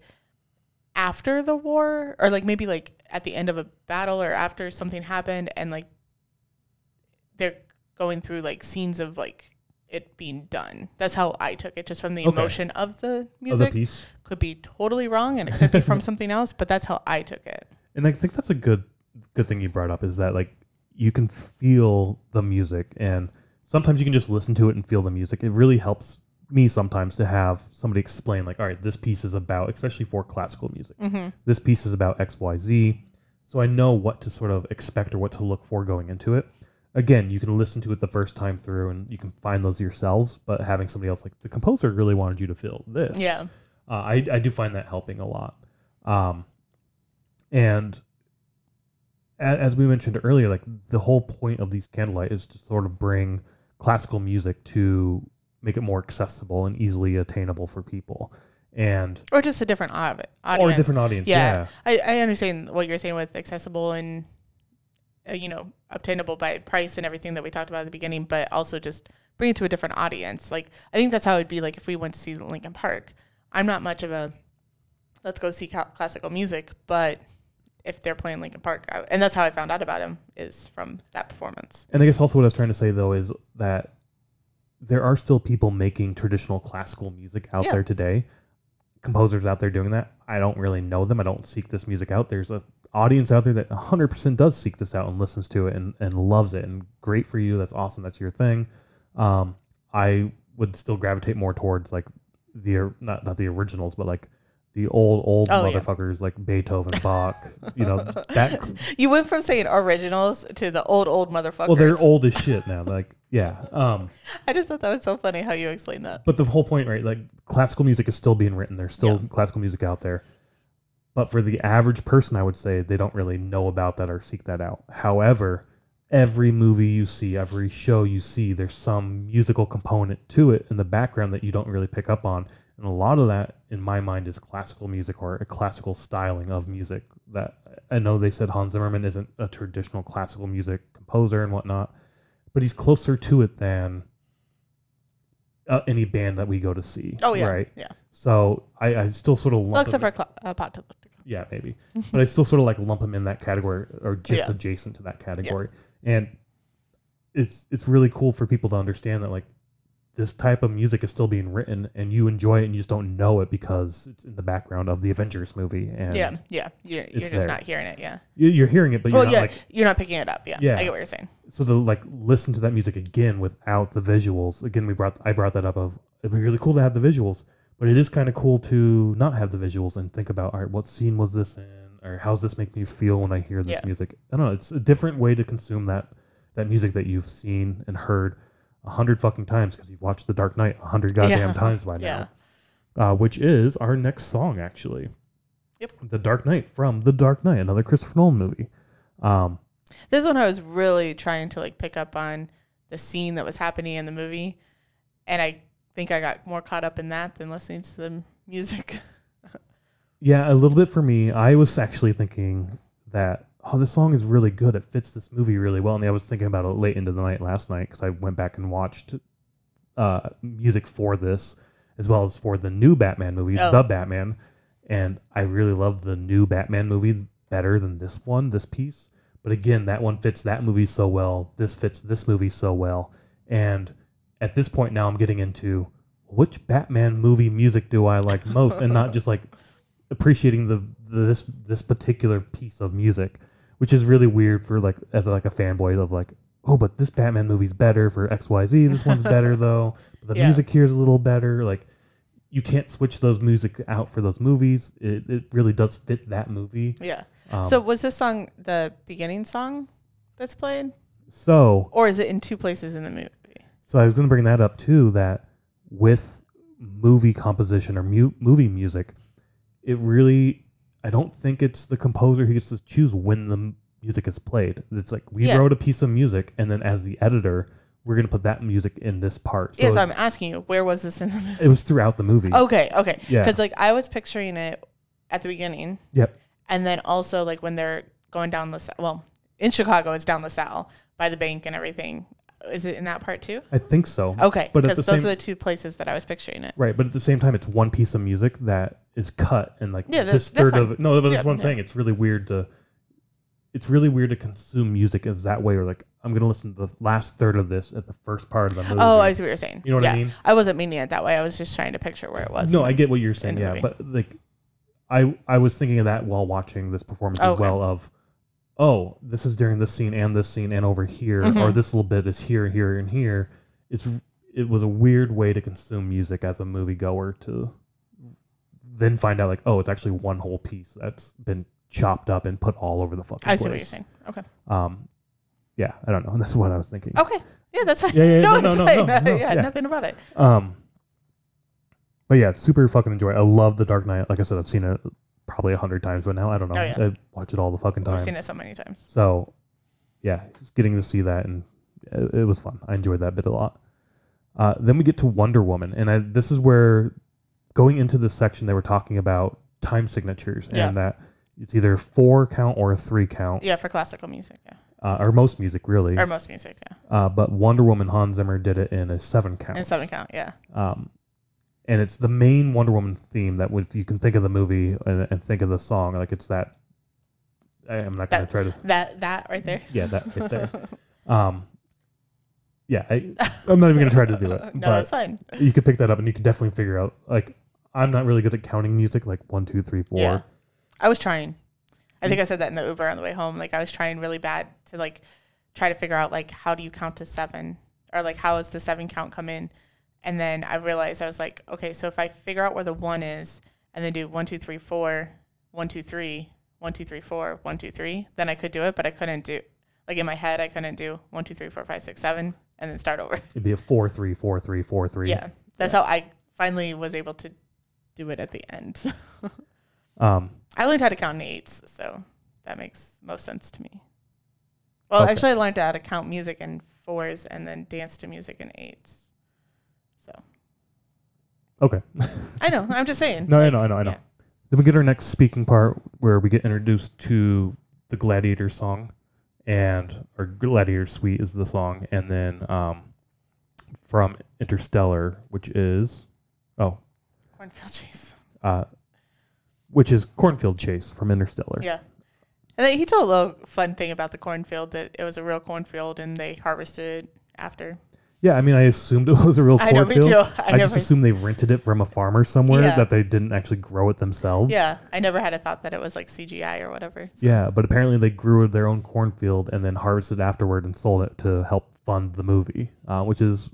after the war, or like maybe like at the end of a battle, or after something happened, and like they're going through like scenes of like it being done. That's how I took it, just from the emotion of the music. Of the piece. Could be totally wrong, and it could be from something else, but that's how I took it. And I think that's a good thing you brought up, is that like you can feel the music, and sometimes you can just listen to it and feel the music. It really helps me sometimes to have somebody explain, like, all right, this piece is about, especially for classical music, this piece is about XYZ, so I know what to sort of expect or what to look for going into it. Again, you can listen to it the first time through and you can find those yourselves, but having somebody else, like, the composer really wanted you to feel this. Yeah. I do find that helping a lot. And as we mentioned earlier, like, the whole point of these Candlelight is to sort of bring classical music to make it more accessible and easily attainable for people. And or just a different audience. Or a different audience, yeah. I understand what you're saying with accessible and, you know, obtainable by price and everything that we talked about at the beginning, but also just bring it to a different audience. Like, I think that's how it'd be like if we went to see Linkin Park. I'm not much of a, let's go see classical music, but if they're playing Linkin Park, and that's how I found out about him, is from that performance. And I guess also what I was trying to say, though, is that there are still people making traditional classical music out there today. Composers out there doing that. I don't really know them. I don't seek this music out. There's a audience out there that 100% does seek this out and listens to it and loves it, and great for you. That's awesome. That's your thing. I would still gravitate more towards like the not the originals, but like the old motherfuckers like Beethoven, Bach. You know that you went from saying originals to the old motherfuckers. Well, they're old as shit now. Like I just thought that was so funny how you explained that. But the whole point, right? Like, classical music is still being written. There's still classical music out there. But for the average person, I would say they don't really know about that or seek that out. However, every movie you see, every show you see, there's some musical component to it in the background that you don't really pick up on. And a lot of that, in my mind, is classical music or a classical styling of music. That I know they said Hans Zimmerman isn't a traditional classical music composer and whatnot, but he's closer to it than any band that we go to see. Oh, yeah. Right? Yeah. So I still sort of lump except for Apocalyptica. Yeah, maybe. But I still sort of like lump them in that category, or just adjacent to that category. Yeah. And it's really cool for people to understand that, like, this type of music is still being written and you enjoy it and you just don't know it because it's in the background of the Avengers movie. And You're just not hearing it. Yeah. You're hearing it, but you're not like, you're not picking it up. Yeah. I get what you're saying. So to like listen to that music again without the visuals. Again, I brought that up of, it'd be really cool to have the visuals, but it is kind of cool to not have the visuals and think about, all right, what scene was this in? Or how's this make me feel when I hear this music? I don't know. It's a different way to consume that music that you've seen and heard 100 fucking times, because you've watched The Dark Knight 100 goddamn times by now. Which is our next song, actually. Yep. The Dark Knight from The Dark Knight, another Christopher Nolan movie. This one I was really trying to like pick up on the scene that was happening in the movie, and I think I got more caught up in that than listening to the music. Yeah, a little bit for me. I was actually thinking that, oh, this song is really good. It fits this movie really well. And I was thinking about it late into the night last night, because I went back and watched music for this, as well as for the new Batman movie, The Batman. And I really love the new Batman movie better than this one, this piece. But again, that one fits that movie so well. This fits this movie so well. And at this point now, I'm getting into which Batman movie music do I like most, and not just like appreciating this particular piece of music. Which is really weird for like, as like a fanboy of like, oh, but this Batman movie's better for XYZ. This one's better though. The music here's a little better. Like, you can't switch those music out for those movies. It really does fit that movie. Yeah. So was this song the beginning song that's played? So, or is it in two places in the movie? So I was going to bring that up too. That with movie composition or movie music, it really, I don't think it's the composer who gets to choose when the music is played. It's like, we wrote a piece of music, and then as the editor, we're going to put that music in this part. So, yeah, so I'm asking you, where was this in the movie? It was throughout the movie. Okay. Yeah. Because, like, I was picturing it at the beginning. Yep. And then also, like, when they're going down the... Well, in Chicago, it's down the Salle by the bank and everything. Is it in that part, too? I think so. Okay. Because those are the two places that I was picturing it. Right. But at the same time, it's one piece of music that is cut. And, like, this third of it... No, but that's what I'm saying. It's really weird to... It's really weird to consume music as that way, or like, I'm going to listen to the last third of this at the first part of the movie. Oh, I see what you're saying. You know what I mean? I wasn't meaning it that way. I was just trying to picture where it was. No, I get what you're saying. Yeah, but like, I was thinking of that while watching this performance as well of, oh, this is during this scene and over here, or this little bit is here, here, and here. It was a weird way to consume music as a moviegoer to then find out like, oh, it's actually one whole piece that's been chopped up and put all over the fucking place. I see what you're saying. Okay. Yeah, I don't know. That's what I was thinking. Okay. Yeah, that's fine. Yeah, no, it's fine. Yeah, nothing about it. But yeah, super fucking enjoy it. I love The Dark Knight. Like I said, I've seen it probably 100 times by now. I don't know. Oh, yeah. I watch it all the fucking time. I've seen it so many times. So yeah, just getting to see that, and it was fun. I enjoyed that bit a lot. Then we get to Wonder Woman, and this is where, going into this section, they were talking about time signatures and that it's either 4 count or a 3 count. Yeah, for classical music, or most music, really. But Wonder Woman, Hans Zimmer did it in a 7 count. In 7 count, yeah. And it's the main Wonder Woman theme that you can think of the movie and think of the song. Like, it's that... I'm not going to try to... That right there? Yeah, that right there. Yeah, I'm not even going to try to do it. No, that's fine. You can pick that up, and you can definitely figure out... Like, I'm not really good at counting music, like 1, 2, 3, 4... Yeah. I was trying. I think I said that in the Uber on the way home. Like, I was trying really bad to, like, try to figure out, like, how do you count to 7? Or, like, how does the 7 count come in? And then I realized, I was like, okay, so if I figure out where the 1 is and then do 1, 2, 3, 4, 1, 2, 3, 1, 2, 3, 4, 1, 2, 3, then I could do it. But I couldn't do, like, in my head, I couldn't do 1, 2, 3, 4, 5, 6, 7, and then start over. It'd be a 4, 3, 4, 3, 4, 3. Yeah. That's how I finally was able to do it at the end. I learned how to count in 8s, so that makes most sense to me. Well, okay. Actually, I learned how to count music in 4s and then dance to music in 8s. So. Okay. I know. I'm just saying. No, like, I know. Yeah. Then we get our next speaking part where we get introduced to the Gladiator song, and our Gladiator suite is the song, and then from Interstellar, which is Cornfield Chase. Which is Cornfield Chase from Interstellar. Yeah. And he told a little fun thing about the cornfield, that it was a real cornfield and they harvested it after. Yeah, I mean, I assumed it was a real cornfield. I know, me too. I just assumed they rented it from a farmer somewhere, that they didn't actually grow it themselves. Yeah, I never had a thought that it was like CGI or whatever. So. Yeah, but apparently they grew their own cornfield and then harvested afterward and sold it to help fund the movie, which is,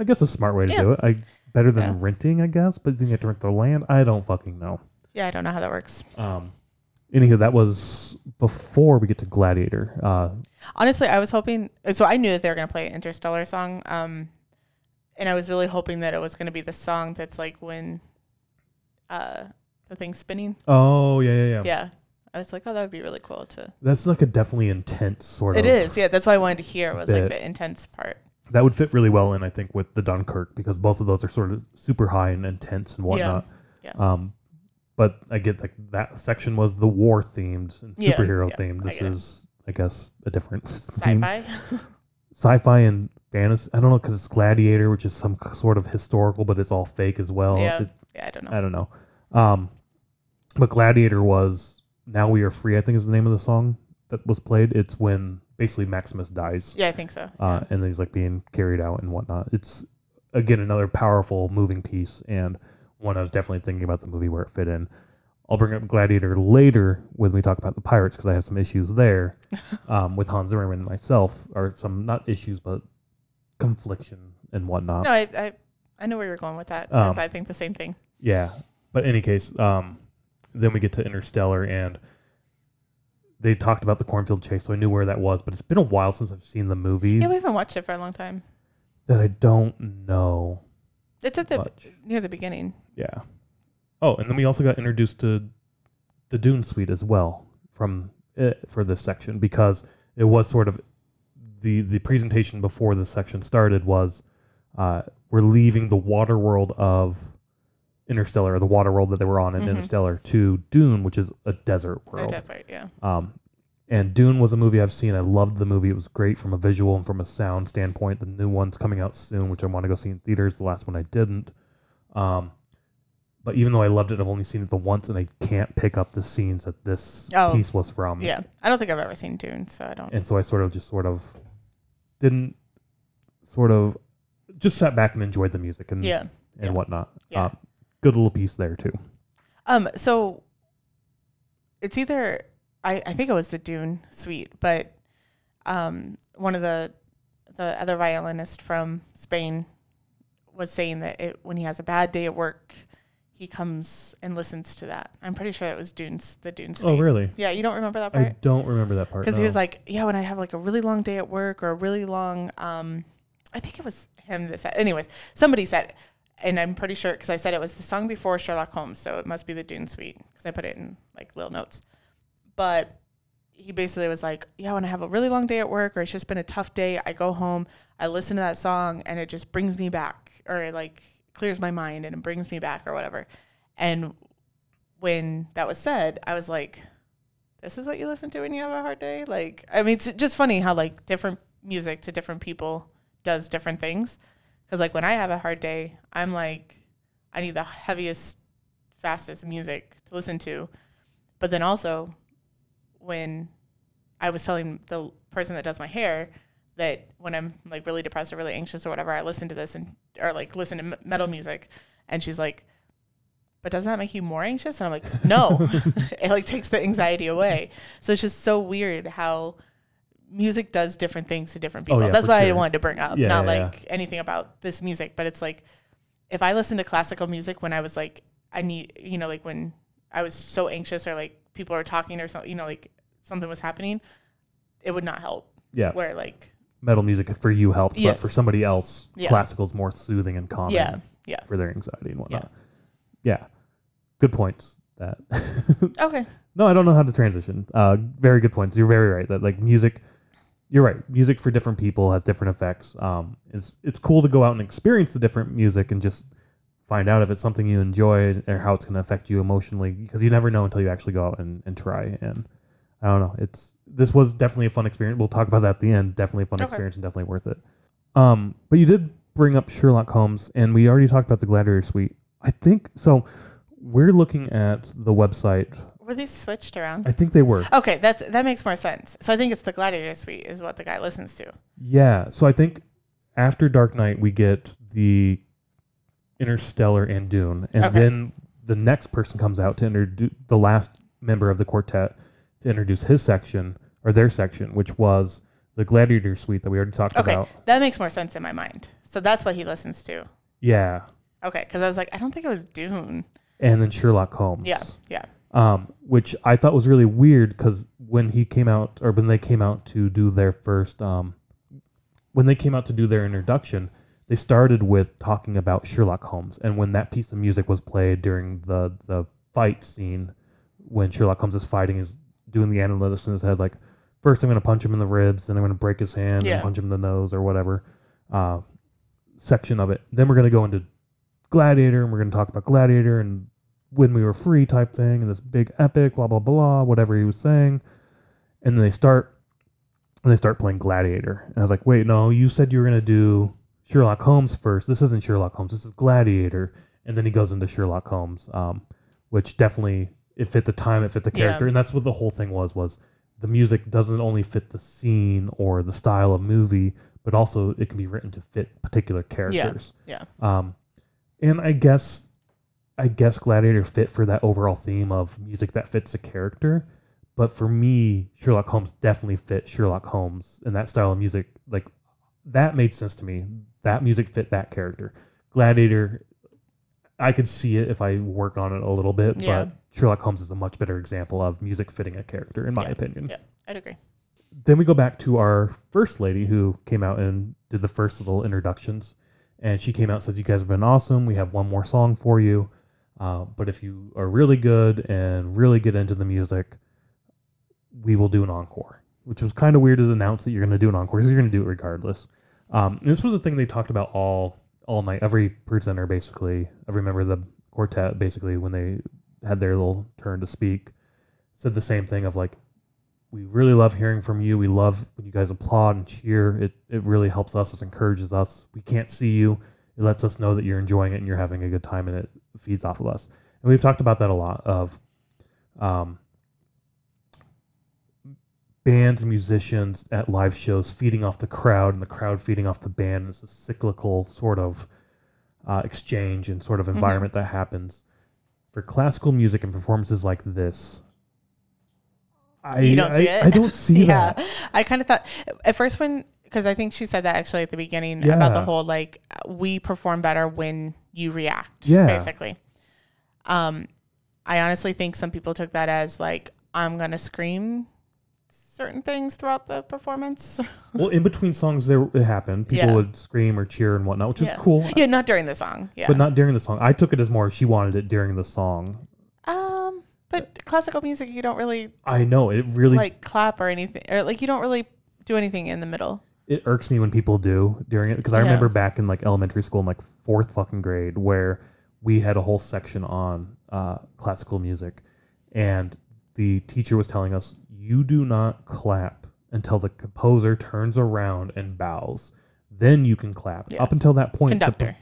I guess, a smart way to do it. Better than renting, I guess, but then you have to rent the land. I don't fucking know. Yeah, I don't know how that works. Anywho, that was before we get to Gladiator. Honestly, I was hoping... So I knew that they were going to play an Interstellar song, and I was really hoping that it was going to be the song that's like when the thing's spinning. Oh, yeah. Yeah. I was like, oh, that would be really cool to... That's like a definitely intense sort of... It is, yeah. That's why I wanted to hear was like the intense part. That would fit really well in, I think, with the Dunkirk, because both of those are sort of super high and intense and whatnot. Yeah. But I get like that section was the war themed and superhero themed. This is, I guess, a different sci-fi, sci-fi and fantasy. I don't know, because it's Gladiator, which is some sort of historical, but it's all fake as well. Yeah, I don't know. But Gladiator was "Now We Are Free," I think is the name of the song that was played. It's when basically Maximus dies. Yeah, I think so. And he's like being carried out and whatnot. It's again another powerful moving piece and. One I was definitely thinking about the movie where it fit in. I'll bring up Gladiator later when we talk about the Pirates, because I have some issues there with Hans Zimmer and myself, or some, not issues, but confliction and whatnot. No, I know where you're going with that, because I think the same thing. Yeah, but in any case, then we get to Interstellar, and they talked about the cornfield chase, so I knew where that was, but it's been a while since I've seen the movie. Yeah, we haven't watched it for a long time. That I don't know. It's at near the beginning. Yeah. Oh, and then we also got introduced to the Dune suite as well for this section, because it was sort of the presentation before this section started was we're leaving the water world of Interstellar, the water world that they were on in Interstellar, to Dune, which is a desert world. A desert, yeah. And Dune was a movie I've seen. I loved the movie. It was great from a visual and from a sound standpoint. The new one's coming out soon, which I want to go see in theaters. The last one I didn't. But even though I loved it, I've only seen it the once, and I can't pick up the scenes that this piece was from. Yeah. I don't think I've ever seen Dune, so I don't. And so I just sat back and enjoyed the music and whatnot. Yeah. Good little piece there, too. So it's either... I think it was the Dune suite, but one of the other violinists from Spain was saying that when he has a bad day at work, he comes and listens to that. I'm pretty sure it was the Dune suite. Oh, really? Yeah, you don't remember that part? I don't remember that part, because no. He was like, yeah, when I have like a really long day at work or a really long, I think it was him that said, anyways, somebody said, and I'm pretty sure, because I said it was the song before Sherlock Holmes, so it must be the Dune suite, because I put it in like little notes. But he basically was like, yeah, when I have a really long day at work or it's just been a tough day, I go home, I listen to that song, and it just brings me back, or it like clears my mind and it brings me back or whatever. And when that was said, I was like, this is what you listen to when you have a hard day? Like, I mean, it's just funny how like different music to different people does different things. Because like when I have a hard day, I'm like, I need the heaviest, fastest music to listen to. But then also... when I was telling the person that does my hair that when I'm like really depressed or really anxious or whatever, I listen to this listen to metal music. And she's like, but doesn't that make you more anxious? And I'm like, no, it like takes the anxiety away. So it's just so weird how music does different things to different people. Oh, yeah, that's why I wanted to bring up, anything about this music, but it's like, if I listened to classical music when I was like, I need, you know, like when I was so anxious or like, people are talking or something, you know, like something was happening, it would not help. Yeah. Where like metal music for you helps, yes. But for somebody else, classical is more soothing and calming. Yeah. Yeah. For their anxiety and whatnot. Yeah. Yeah. Good points. That. Okay. No, I don't know how to transition. Very good points. You're very right that like music. You're right. Music for different people has different effects. It's cool to go out and experience the different music and just find out if it's something you enjoy or how it's going to affect you emotionally, because you never know until you actually go out and try. And I don't know. This was definitely a fun experience. We'll talk about that at the end. Definitely a fun experience and definitely worth it. But you did bring up Sherlock Holmes, and we already talked about the Gladiator suite. I think so. We're looking at the website. Were these switched around? I think they were. Okay, that makes more sense. So I think it's the Gladiator suite is what the guy listens to. Yeah. So I think after Dark Knight we get the Interstellar and Dune, and then the next person comes out to introduce the last member of the quartet to introduce his section or their section, which was the Gladiator suite that we already talked about. Okay, that makes more sense in my mind. So that's what he listens to. Yeah. Okay, because I was like, I don't think it was Dune. And then Sherlock Holmes. Yeah, yeah. Which I thought was really weird because when they came out to do their first, when they came out to do their introduction. They started with talking about Sherlock Holmes, and when that piece of music was played during the fight scene, when Sherlock Holmes is fighting, is doing the analytics in his head, like, first I'm going to punch him in the ribs, then I'm going to break his hand, and punch him in the nose, or whatever section of it. Then we're going to go into Gladiator, and we're going to talk about Gladiator, and when we were free type thing, and this big epic, blah, blah, blah, whatever he was saying. And then they start playing Gladiator. And I was like, wait, no, you said you were going to do Sherlock Holmes first. This isn't Sherlock Holmes. This is Gladiator. And then he goes into Sherlock Holmes, which definitely, it fit the time, it fit the character. Yeah. And that's what the whole thing was the music doesn't only fit the scene or the style of movie, but also it can be written to fit particular characters. Yeah. Yeah. And I guess Gladiator fit for that overall theme of music that fits a character. But for me, Sherlock Holmes definitely fit Sherlock Holmes and that style of music. Like, that made sense to me. That music fit that character. Gladiator, I could see it if I work on it a little bit, but Sherlock Holmes is a much better example of music fitting a character, in my opinion. Yeah, I'd agree. Then we go back to our first lady who came out and did the first little introductions, and she came out and said, you guys have been awesome. We have one more song for you, but if you are really good and really get into the music, we will do an encore. which was kind of weird to announce that you're going to do an encore, because you're going to do it regardless. And this was the thing they talked about all night. Every presenter, basically, every member of the quartet, basically, when they had their little turn to speak, said the same thing of like, we really love hearing from you. We love when you guys applaud and cheer. It really helps us. It encourages us. We can't see you. It lets us know that you're enjoying it and you're having a good time, and it feeds off of us. And we've talked about that a lot of bands and musicians at live shows feeding off the crowd and the crowd feeding off the band. It's a cyclical sort of exchange and sort of environment that happens. For classical music and performances like this, You don't see it? I don't see that. I kind of thought at first because I think she said that actually at the beginning about the whole, like, we perform better when you react, basically. I honestly think some people took that as, like, I'm going to scream certain things throughout the performance. Well, in between songs, it happened. People would scream or cheer and whatnot, which is cool. Yeah, not during the song. Yeah. But not during the song. I took it as more she wanted it during the song. But classical music, you don't really... I know, it really... Like, clap or anything. Or, like, you don't really do anything in the middle. It irks me when people do during it. Because I remember back in, like, elementary school in, like, fourth fucking grade where we had a whole section on classical music. And the teacher was telling us, you do not clap until the composer turns around and bows. Then you can clap. Yeah. Up until that point... The conductor.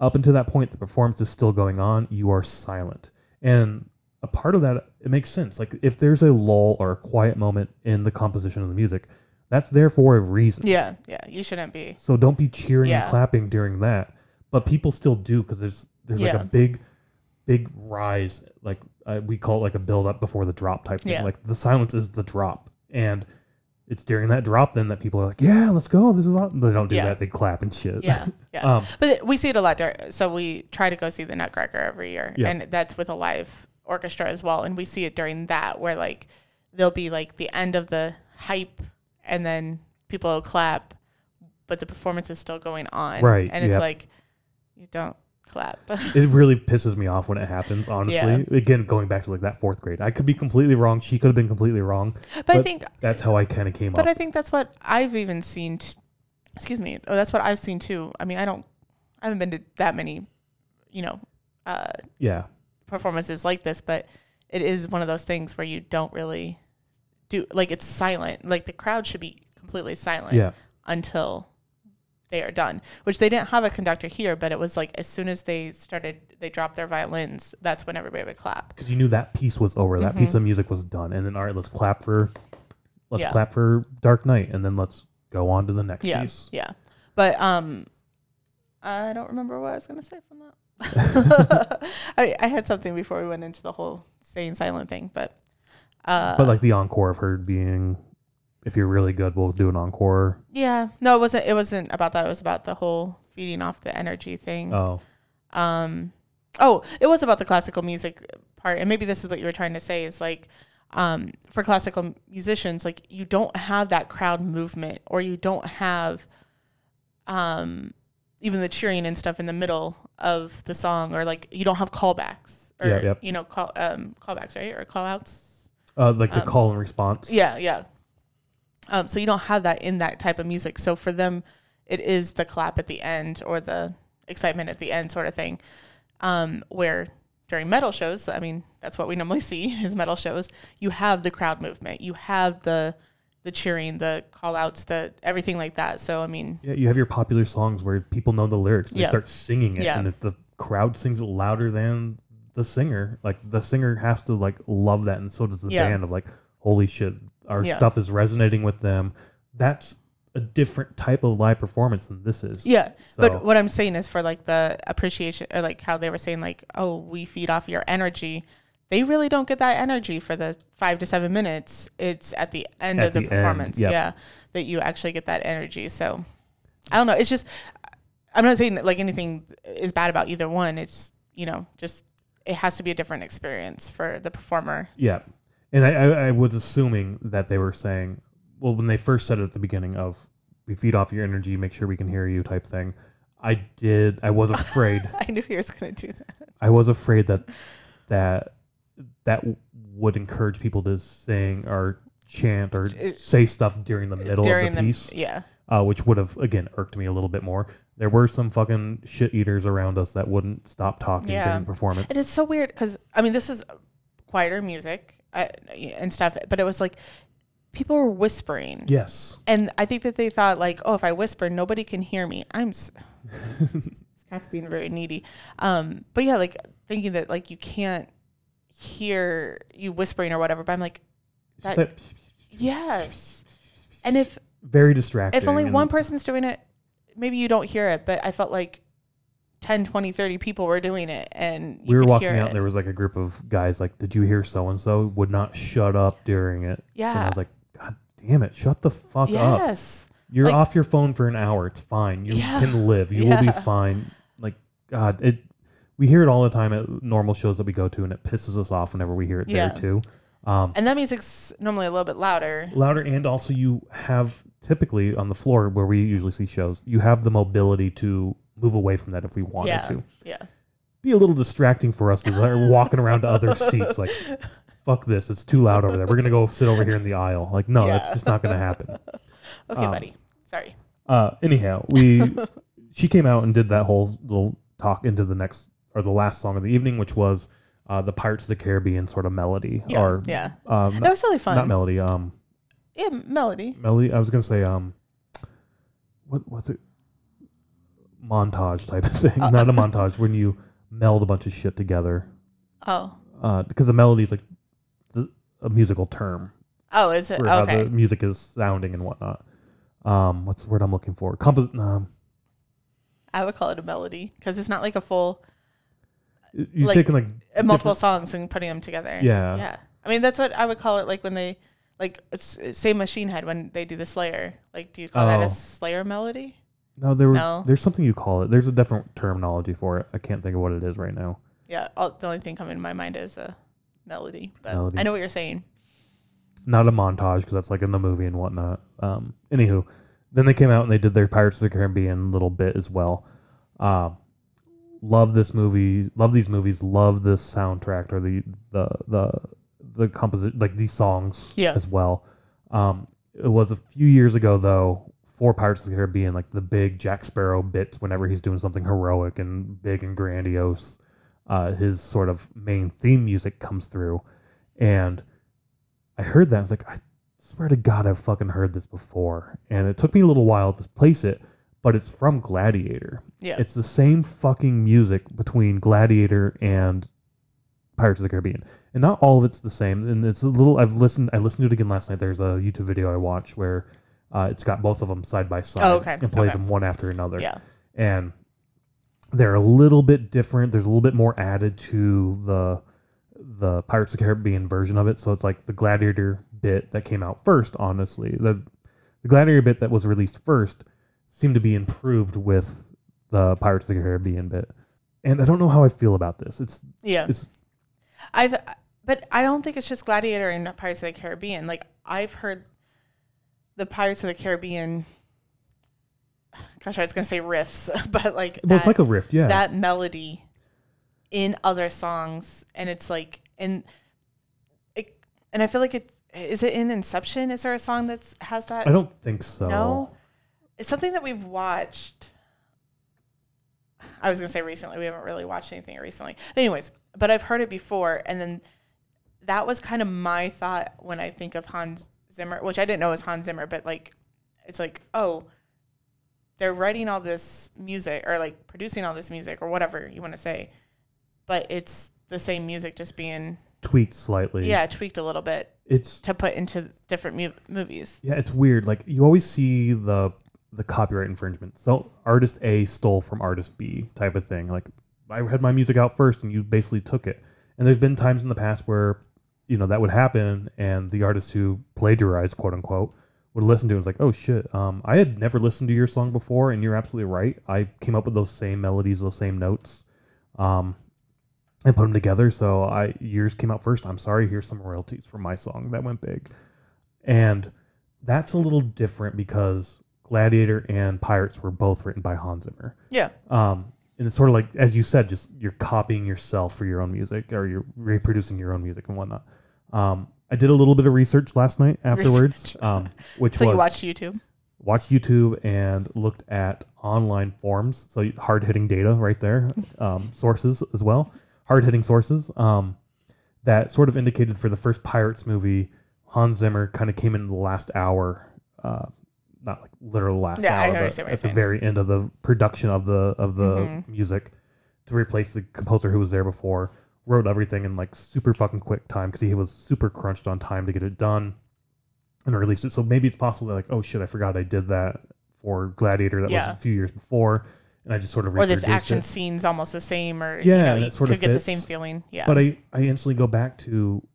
Up until that point, the performance is still going on. You are silent. And a part of that, it makes sense. Like, if there's a lull or a quiet moment in the composition of the music, that's there for a reason. Yeah, yeah, you shouldn't be. So don't be cheering and clapping during that. But people still do, because there's like a big rise. Like, we call it like a build-up before the drop type thing. Yeah. Like, the silence is the drop. And it's during that drop then that people are like, yeah, let's go. This is awesome. They don't do that. They clap and shit. Yeah, yeah. But we see it a lot. So we try to go see the Nutcracker every year. Yeah. And that's with a live orchestra as well. And we see it during that where, like, there'll be, like, the end of the hype and then people will clap, but the performance is still going on. Right. And it's like, you don't clap. It really pisses me off when it happens, honestly. Yeah. Again, going back to, like, that fourth grade, I could be completely wrong. She could have been completely wrong. But I think that's how I kind of came up. But I think that's what I've even seen. That's what I've seen too. I mean, I haven't been to that many, performances like this, but it is one of those things where you don't really do, like, it's silent. Like, the crowd should be completely silent until they are done, which they didn't have a conductor here, but it was like as soon as they dropped their violins, that's when everybody would clap. Because you knew that piece was over, that piece of music was done, and then, all right, let's clap for Dark Knight, and then let's go on to the next piece. Yeah, but I don't remember what I was gonna say from that. I had something before we went into the whole staying silent thing, but like the encore of her being. If you're really good, we'll do an encore. Yeah. No, it wasn't. It wasn't about that. It was about the whole feeding off the energy thing. Oh. It was about the classical music part. And maybe this is what you were trying to say is, like, for classical musicians, like, you don't have that crowd movement, or you don't have even the cheering and stuff in the middle of the song, or, like, you don't have callbacks or, callbacks, right? Or callouts. Like the call and response. Yeah. Yeah. So you don't have that in that type of music. So for them, it is the clap at the end or the excitement at the end sort of thing. Where during metal shows, I mean, that's what we normally see is metal shows. You have the crowd movement. You have the cheering, the call-outs, the everything like that. So, I mean... Yeah, you have your popular songs where people know the lyrics. They start singing it. Yeah. And if the crowd sings it louder than the singer, like, the singer has to, like, love that. And so does the band of, like, holy shit... Our stuff is resonating with them. That's a different type of live performance than this is. Yeah. So. But what I'm saying is for, like, the appreciation or, like, how they were saying, like, oh, we feed off your energy. They really don't get that energy for the 5 to 7 minutes. It's at the end of the performance. Yep. Yeah. That you actually get that energy. So I don't know. It's just, I'm not saying, like, anything is bad about either one. It's, just, it has to be a different experience for the performer. Yeah. And I was assuming that they were saying, well, when they first said it at the beginning of, we feed off your energy, make sure we can hear you type thing. I was afraid. I knew he was going to do that. I was afraid that would encourage people to sing or chant or say stuff during the middle of the piece. Yeah. Which would have, again, irked me a little bit more. There were some fucking shit eaters around us that wouldn't stop talking during performance. And it's so weird because, I mean, this is quieter music and stuff, but it was like people were whispering. Yes. And I think that they thought, like, oh, if I whisper, nobody can hear me. This cat's being very needy. But yeah, like thinking that, like, you can't hear you whispering or whatever, but I'm like, that, yes. And very distracting. If only one person's doing it, maybe you don't hear it, but I felt like 10, 20, 30 people were doing it, and we were walking out and there was like a group of guys like, did you hear so-and-so? Would not shut up during it. Yeah. And I was like, God damn it, shut the fuck up. Yes. You're like, off your phone for an hour. It's fine. You can live. You will be fine. Like, God, we hear it all the time at normal shows that we go to, and it pisses us off whenever we hear it there too. And that music's normally a little bit louder. Louder, and also you have typically on the floor where we usually see shows, you have the mobility to move away from that if we wanted to. Yeah, be a little distracting for us as we're walking around to other seats. Like, fuck this, it's too loud over there. We're gonna go sit over here in the aisle. Like, no, that's just not gonna happen. Okay, buddy. Sorry. Anyhow, she came out and did that whole little talk into the last song of the evening, which was. The Pirates of the Caribbean sort of melody. Yeah, that was really fun. Not melody. Yeah, melody. Melody. I was going to say, what's it? Montage type of thing. Not a montage. When you meld a bunch of shit together. Oh. Because the melody is like a musical term. Oh, is it? Okay. How the music is sounding and whatnot. What's the word I'm looking for? I would call it a melody because it's not like a full... You're taking like multiple songs and putting them together. Yeah. Yeah. I mean, that's what I would call it. Like when they, like, say Machine Head, when they do the Slayer, like, do you call that a Slayer melody? No, there's something you call it. There's a different terminology for it. I can't think of what it is right now. Yeah. The only thing coming to my mind is a melody, but I know what you're saying. Not a montage. Cause that's like in the movie and whatnot. Anywho, then they came out and they did their Pirates of the Caribbean little bit as well. Love this movie. Love these movies. Love this soundtrack or the composition, like these songs as well. It was a few years ago though. For Pirates of the Caribbean, like the big Jack Sparrow bits whenever he's doing something heroic and big and grandiose, his sort of main theme music comes through, and I heard that I was like, I swear to God, I've fucking heard this before, and it took me a little while to place it. But it's from Gladiator. Yeah. It's the same fucking music between Gladiator and Pirates of the Caribbean. And not all of it's the same. And it's a little... I listened to it again last night. There's a YouTube video I watched where it's got both of them side by side. Oh, okay. And plays them one after another. Yeah. And they're a little bit different. There's a little bit more added to the Pirates of the Caribbean version of it. So it's like the Gladiator bit that came out first, honestly. The Gladiator bit that was released first... seem to be improved with the Pirates of the Caribbean bit. And I don't know how I feel about this. But I don't think it's just Gladiator and Pirates of the Caribbean. Like, I've heard the Pirates of the Caribbean, gosh, I was going to say riffs, but like... Well, it's like a riff, yeah. That melody in other songs, and it's like... And I feel like it... Is it in Inception? Is there a song that has that? I don't think so. No? It's something that we've watched. I was going to say recently. We haven't really watched anything recently. Anyways, but I've heard it before. And then that was kind of my thought when I think of Hans Zimmer, which I didn't know was Hans Zimmer, but like, it's like, oh, they're writing all this music or like producing all this music or whatever you want to say. But it's the same music just being... tweaked slightly. Yeah, tweaked a little bit. It's to put into different movies. Yeah, it's weird. Like, you always see the copyright infringement. So artist A stole from artist B type of thing. Like, I had my music out first and you basically took it. And there's been times in the past where, you know, that would happen and the artist who plagiarized, quote unquote, would listen to it and was like, oh shit, I had never listened to your song before and you're absolutely right. I came up with those same melodies, those same notes and put them together. So yours came out first. I'm sorry, here's some royalties for my song that went big. And that's a little different because Gladiator and Pirates were both written by Hans Zimmer. Yeah. And it's sort of like, as you said, just you're copying yourself for your own music or you're reproducing your own music and whatnot. I did a little bit of research last night afterwards, which so was... So you watched YouTube? Watched YouTube and looked at online forums. So hard-hitting data right there. Sources as well. Hard-hitting sources that sort of indicated for the first Pirates movie, Hans Zimmer kind of came in the last hour, not like literal last hour, but at the very end of the production of the music to replace the composer who was there before. Wrote everything in like super fucking quick time because he was super crunched on time to get it done and released it. So maybe it's possible that like, oh shit, I forgot I did that for Gladiator. That was a few years before. And I just sort of reproduced it. Or this action scene's almost the same, or you sort of could get the same feeling. Yeah. But I instantly go back to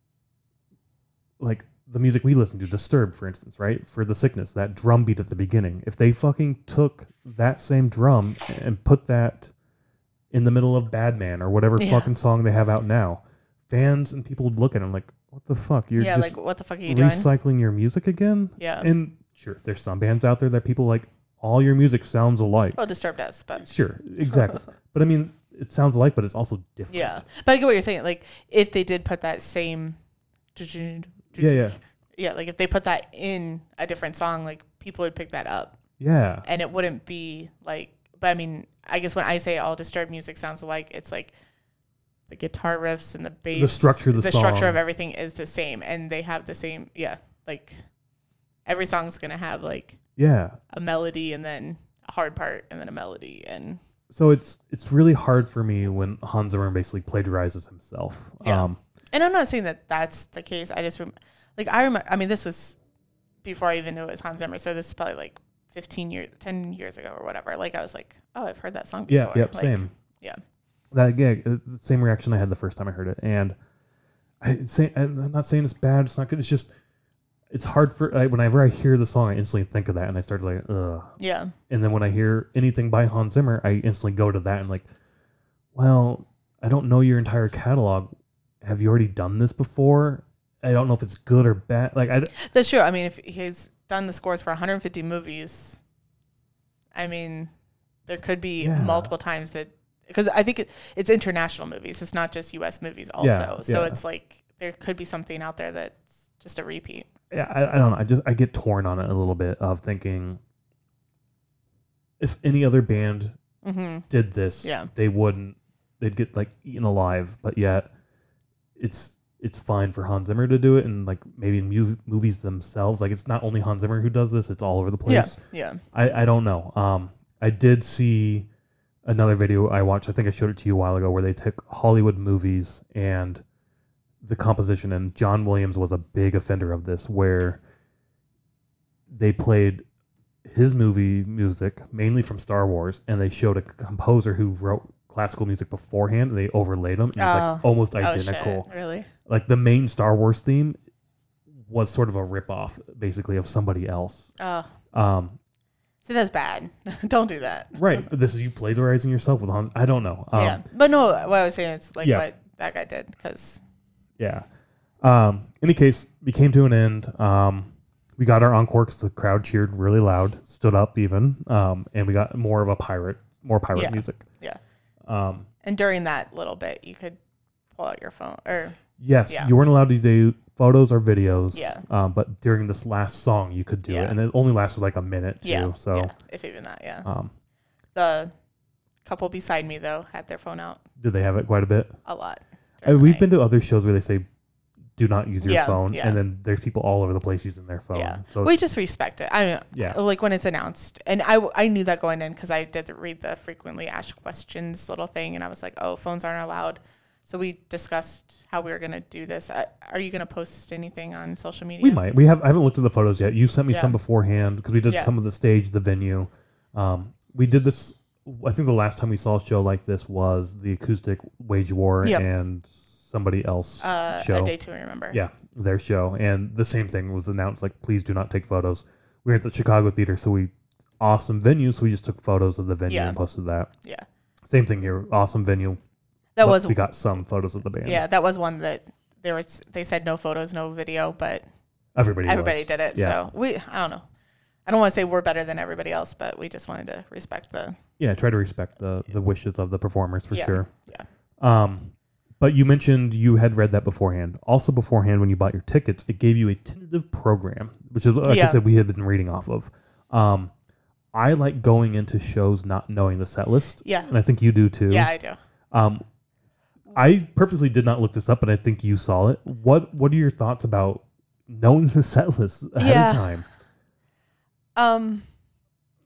like the music we listen to, Disturbed, for instance, right? For The Sickness, that drum beat at the beginning. If they fucking took that same drum and put that in the middle of Bad Man or whatever fucking song they have out now, fans and people would look at them like, what the fuck? You're just like, what the fuck are you recycling doing? Your music again? Yeah. And sure, there's some bands out there that people like, all your music sounds alike. Well, Disturbed does, but... Sure, exactly. But I mean, it sounds alike, but it's also different. Yeah, but I get what you're saying. Like, if they did put that same... Yeah, like if they put that in a different song, like people would pick that up. Yeah. And it wouldn't be like... But I mean, I guess when I say all Disturbed music sounds alike, it's like the guitar riffs and the bass. The structure of the song. The structure of everything is the same. And they have the same... Yeah, like every song's going to have like... Yeah. A melody and then a hard part and then a melody. And so it's really hard for me when Hans Zimmer basically plagiarizes himself. Yeah. And I'm not saying that that's the case. I just I mean this was before I even knew it was Hans Zimmer, so this is probably like 10 years ago or whatever. Like I was like, "Oh, I've heard that song before." Yeah, like, same. Yeah. The same reaction I had the first time I heard it. And I'm not saying it's bad, it's not good. It's just it's hard for whenever I hear the song, I instantly think of that, and I start like, ugh. Yeah. And then when I hear anything by Hans Zimmer, I instantly go to that and like, well, I don't know your entire catalog. Have you already done this before? I don't know if it's good or bad. Like, that's true. I mean, if he's done the scores for 150 movies, I mean, there could be multiple times that, because I think it's international movies. It's not just U.S. movies also. Yeah, so it's like there could be something out there that's just a repeat. Yeah, I don't know. I get torn on it a little bit of thinking if any other band did this, they wouldn't. They'd get like eaten alive. But yet, it's fine for Hans Zimmer to do it, and like maybe in movies themselves, like it's not only Hans Zimmer who does this; it's all over the place. Yeah, yeah. I don't know. I did see another video I watched. I think I showed it to you a while ago, where they took Hollywood movies and the composition, and John Williams was a big offender of this, where they played his movie music mainly from Star Wars, and they showed a composer who wrote classical music beforehand, and they overlaid them, and it was like almost identical. Oh shit, really? Like the main Star Wars theme was sort of a ripoff, basically, of somebody else. Oh. See, that's bad. Don't do that. Right. But this is you plagiarizing yourself with Hans. I don't know. Yeah. But no, what I was saying is like what that guy did, because... Yeah. In any case, we came to an end. We got our encore because the crowd cheered really loud, stood up even, and we got more pirate music. Yeah. And during that little bit, you could pull out your phone. You weren't allowed to do photos or videos. Yeah. But during this last song, you could do it, and it only lasted like a minute too. Yeah. So if even that, the couple beside me though had their phone out. Did they have it quite a bit? A lot. We've been to other shows where they say, do not use your phone. Yeah. And then there's people all over the place using their phone. Yeah. So we just respect it. I mean, like when it's announced. And I knew that going in because I did read the frequently asked questions little thing. And I was like, oh, phones aren't allowed. So we discussed how we were going to do this. Are you going to post anything on social media? We might. I haven't looked at the photos yet. You sent me some beforehand because we did some of the stage, the venue. We did this. I think the last time we saw a show like this was the Acoustic Wage War and somebody else show. A Day to Remember. Yeah, their show. And the same thing was announced, like, please do not take photos. We were at the Chicago Theater, so awesome venue, so we just took photos of the venue and posted that. Yeah. Same thing here, awesome venue. We got some photos of the band. Yeah, that was one that they said no photos, no video, but everybody did it. Yeah. So I don't know. I don't want to say we're better than everybody else, but we just wanted to respect the... Yeah, try to respect the wishes of the performers for sure. Yeah. But you mentioned you had read that beforehand. Also beforehand, when you bought your tickets, it gave you a tentative program, which is, like I said, we had been reading off of. I like going into shows not knowing the set list. Yeah. And I think you do too. Yeah, I do. I purposely did not look this up, but I think you saw it. What are your thoughts about knowing the set list ahead of time?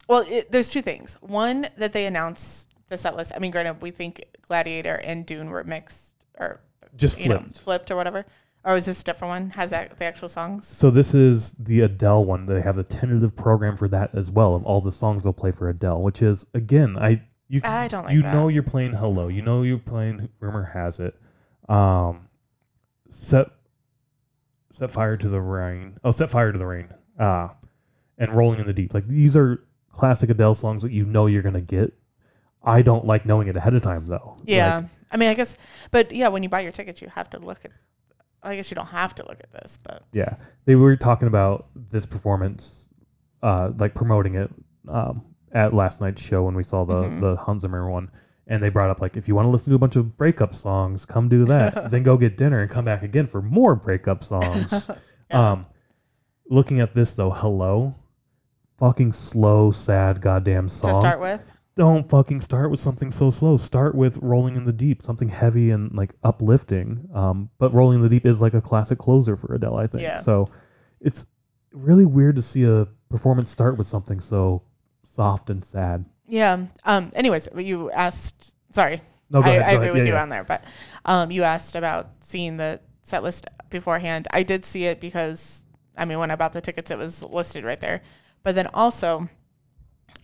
Well, there's two things. One, that they announce the set list. I mean, granted, we think Gladiator and Dune were mixed or just flipped or whatever. Or is this a different one? Has that the actual songs? So this is the Adele one. They have a tentative program for that as well of all the songs they'll play for Adele, which is, again, I don't like that. You know you're playing Hello. You know you're playing Rumor Has It. Set Fire to the Rain. Oh, Set Fire to the Rain. And Rolling in the Deep. Like, these are classic Adele songs that you know you're going to get. I don't like knowing it ahead of time, though. Yeah. Like, I mean, I guess. But, yeah, when you buy your tickets, you have to look at. I guess you don't have to look at this, but. Yeah. They were talking about this performance, like promoting it. At last night's show when we saw the Hans Zimmer one, and they brought up, like, if you want to listen to a bunch of breakup songs, come do that. Then go get dinner and come back again for more breakup songs. Looking at this, though, Hello. Fucking slow, sad, goddamn song. To start with? Don't fucking start with something so slow. Start with Rolling in the Deep, something heavy and, like, uplifting. But Rolling in the Deep is, like, a classic closer for Adele, I think. Yeah. So it's really weird to see a performance start with something so soft and sad. Yeah. Anyways, you asked. Sorry. No, go ahead, I agree with you on there, but you asked about seeing the set list beforehand. I did see it because, I mean, when I bought the tickets, it was listed right there. But then also,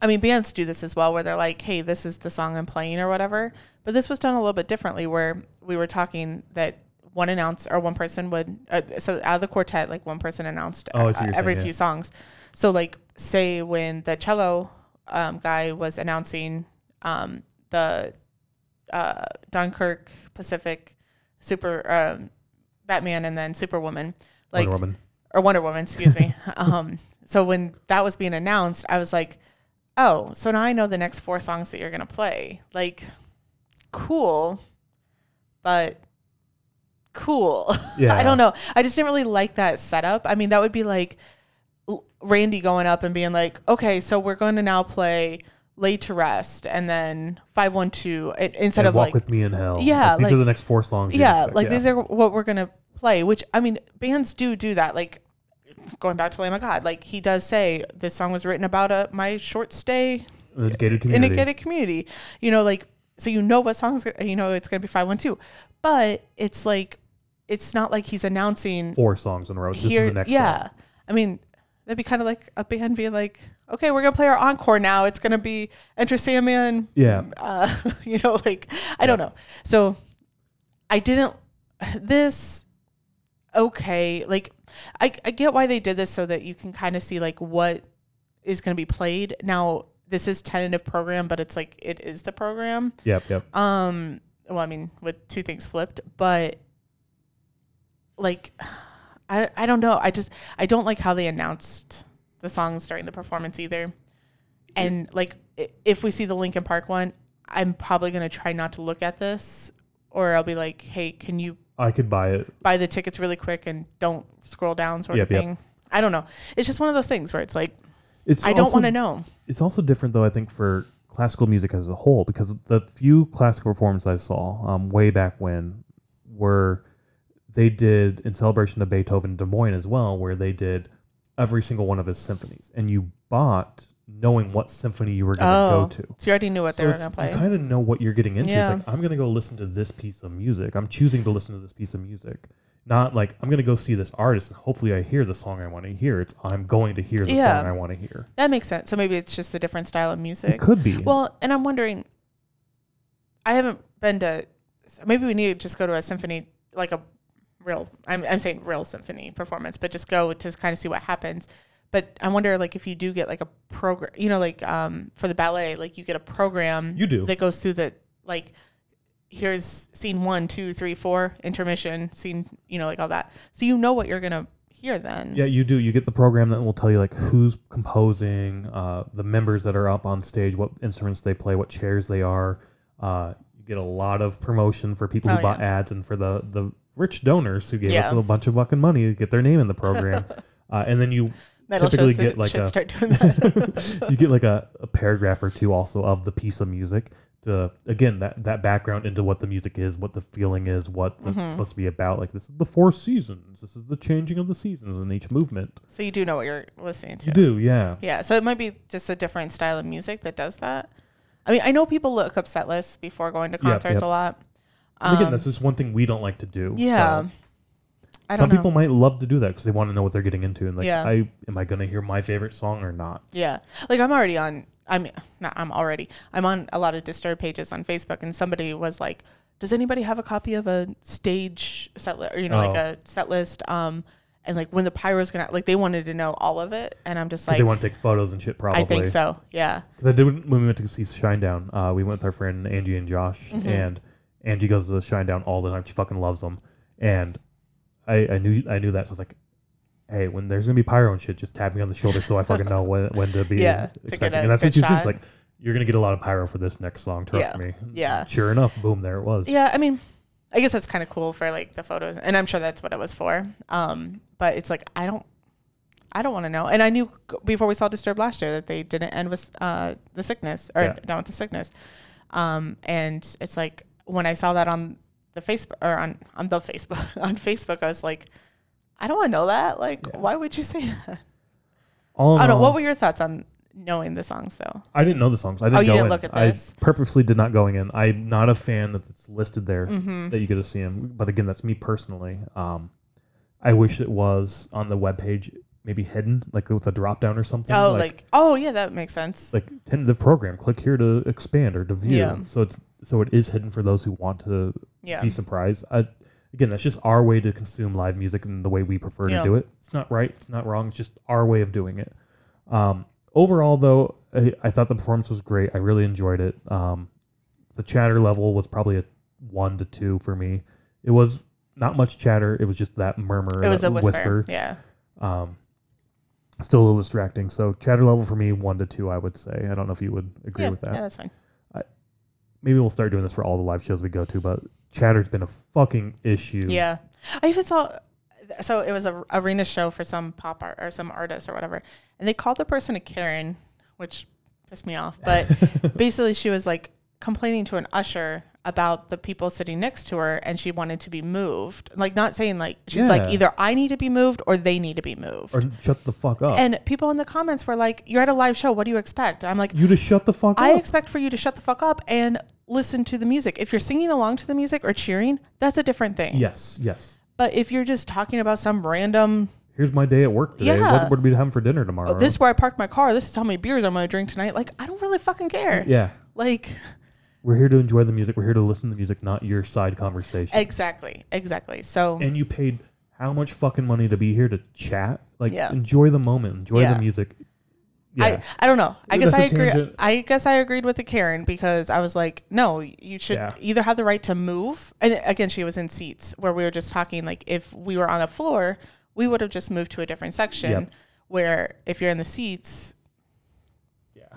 I mean, bands do this as well, where they're like, "Hey, this is the song I'm playing" or whatever. But this was done a little bit differently, where we were talking that one person would. So out of the quartet, like one person announced every few songs. So, like, say when the cello guy was announcing the Dunkirk, Pacific, Batman, and then Superwoman, like Wonder Woman, excuse me. So when that was being announced, I was like, oh, so now I know the next four songs that you're gonna play. Like, cool, but cool. Yeah. I don't know. I just didn't really like that setup. I mean, that would be like Randy going up and being like, okay, so we're going to now play Lay to Rest and then 512 instead of Walk With Me in Hell. Yeah. Like, these are the next four songs. Yeah. Like, these are what we're going to play, which, I mean, bands do that. Like, going back to Lamb of God, like, he does say this song was written about my short stay in a gated community. You know, like, so you know what songs, you know, it's going to be 512, but it's like, it's not like he's announcing four songs in a row. Here, the next song. I mean, that'd be kind of like a band being like, okay, we're going to play our encore now. It's going to be Enter Sandman. Yeah. You know, like, I don't know. So I didn't, like, I get why they did this so that you can kind of see, like, what is going to be played. Now, this is tentative program, but it's like, it is the program. Yep. Well, I mean, with two things flipped, but, like, I don't know. I don't like how they announced the songs during the performance either. And, like, if we see the Linkin Park one, I'm probably going to try not to look at this, or I'll be like, hey, can you... I could buy it. Buy the tickets really quick and don't scroll down sort of thing. Yep. I don't know. It's just one of those things where it's like, I don't want to know. It's also different, though, I think, for classical music as a whole, because the few classical performances I saw way back when were... They did, in celebration of Beethoven, Des Moines as well, where they did every single one of his symphonies. And you bought knowing what symphony you were going to go to. So you already knew what they were going to play. You kind of know what you're getting into. Yeah. It's like, I'm going to go listen to this piece of music. I'm choosing to listen to this piece of music. Not like, I'm going to go see this artist and hopefully I hear the song I want to hear. It's, I'm going to hear the song I want to hear. That makes sense. So maybe it's just the different style of music. It could be. Well, and I'm wondering, I haven't been to, maybe we need to just go to a symphony, like a real, I'm saying real symphony performance, but just go to kind of see what happens. But I wonder, like, if you do get like a program, you know, like for the ballet, like you get a program that goes through the, like, here's scene 1, 2, 3, 4, intermission, scene, you know, like all that. So you know what you're going to hear then. Yeah, you do. You get the program that will tell you, like, who's composing, the members that are up on stage, what instruments they play, what chairs they are, get a lot of promotion for people who bought ads and for the rich donors who gave us a bunch of fucking money to get their name in the program. And then you metal typically get like a, start doing that. You get like a paragraph or two also of the piece of music to, again, that background into what the music is, what the feeling is, what it's supposed to be about. Like, this is the four seasons. This is the changing of the seasons in each movement. So you do know what you're listening to. You do, yeah. Yeah, so it might be just a different style of music that does that. I mean, I know people look up set lists before going to concerts a lot. Again, that's just one thing we don't like to do. Yeah. So. I don't know. Some people might love to do that because they want to know what they're getting into. And like, am I going to hear my favorite song or not? Yeah. Like, I'm on a lot of Disturbed pages on Facebook, and somebody was like, does anybody have a copy of a stage set list, or, you know, like a set list? And like when the pyro's going to, like, they wanted to know all of it. And I'm just like, they want to take photos and shit probably. I think so. Yeah. Because when we went to see Shinedown, we went with our friend Angie and Josh, and Angie goes to Shinedown all the time. She fucking loves them. And I knew that, so I was like, hey, when there's going to be pyro and shit, just tap me on the shoulder so I fucking know when to be expecting. And that's what you think. Like, you're going to get a lot of pyro for this next song, trust me. Yeah. Sure enough, boom, there it was. Yeah, I mean, I guess that's kind of cool for, like, the photos. And I'm sure that's what it was for. But it's like, I don't want to know. And I knew before we saw Disturbed last year that they didn't end with The Sickness, or not with The Sickness. And it's like, when I saw that on... Facebook, I was like, I don't want to know that. Like, why would you say that? I don't know. What were your thoughts on knowing the songs, though? I didn't know the songs. I didn't you didn't look at this? I purposely did not going in. I'm not a fan that it's listed there that you get to see them. But again, that's me personally. I wish it was on the webpage, maybe hidden, like with a drop down or something. Oh, yeah, that makes sense. Like, tend to the program. Click here to expand or to view. Yeah. So it is hidden for those who want to be surprised. Again, that's just our way to consume live music and the way we prefer to do it. It's not right. It's not wrong. It's just our way of doing it. Overall, though, I thought the performance was great. I really enjoyed it. The chatter level was probably a 1 to 2 for me. It was not much chatter. It was just that murmur. It was a whisper. Yeah. Still a little distracting. So chatter level for me, 1 to 2, I would say. I don't know if you would agree with that. Yeah, that's fine. Maybe we'll start doing this for all the live shows we go to, but chatter's been a fucking issue. Yeah. I even saw, so it was an arena show for some pop art or some artist or whatever, and they called the person a Karen, which pissed me off. But basically she was like complaining to an usher about the people sitting next to her, and she wanted to be moved. Like, not saying like, she's like, either I need to be moved or they need to be moved. Or shut the fuck up. And people in the comments were like, you're at a live show, what do you expect? I'm like, you to shut the fuck up. I expect for you to shut the fuck up and listen to the music. If you're singing along to the music or cheering, that's a different thing. Yes. But if you're just talking about some random... Here's my day at work today. Yeah. What are we having for dinner tomorrow? This is where I parked my car. This is how many beers I'm going to drink tonight. Like, I don't really fucking care. Yeah. Like... We're here to enjoy the music. We're here to listen to the music, not your side conversation. Exactly. So. And you paid how much fucking money to be here to chat? Like, enjoy the moment. Enjoy the music. Yeah. I don't know. I guess I agreed with the Karen, because I was like, no, you should either have the right to move. And again, she was in seats where we were just talking. Like, if we were on a floor, we would have just moved to a different section where if you're in the seats,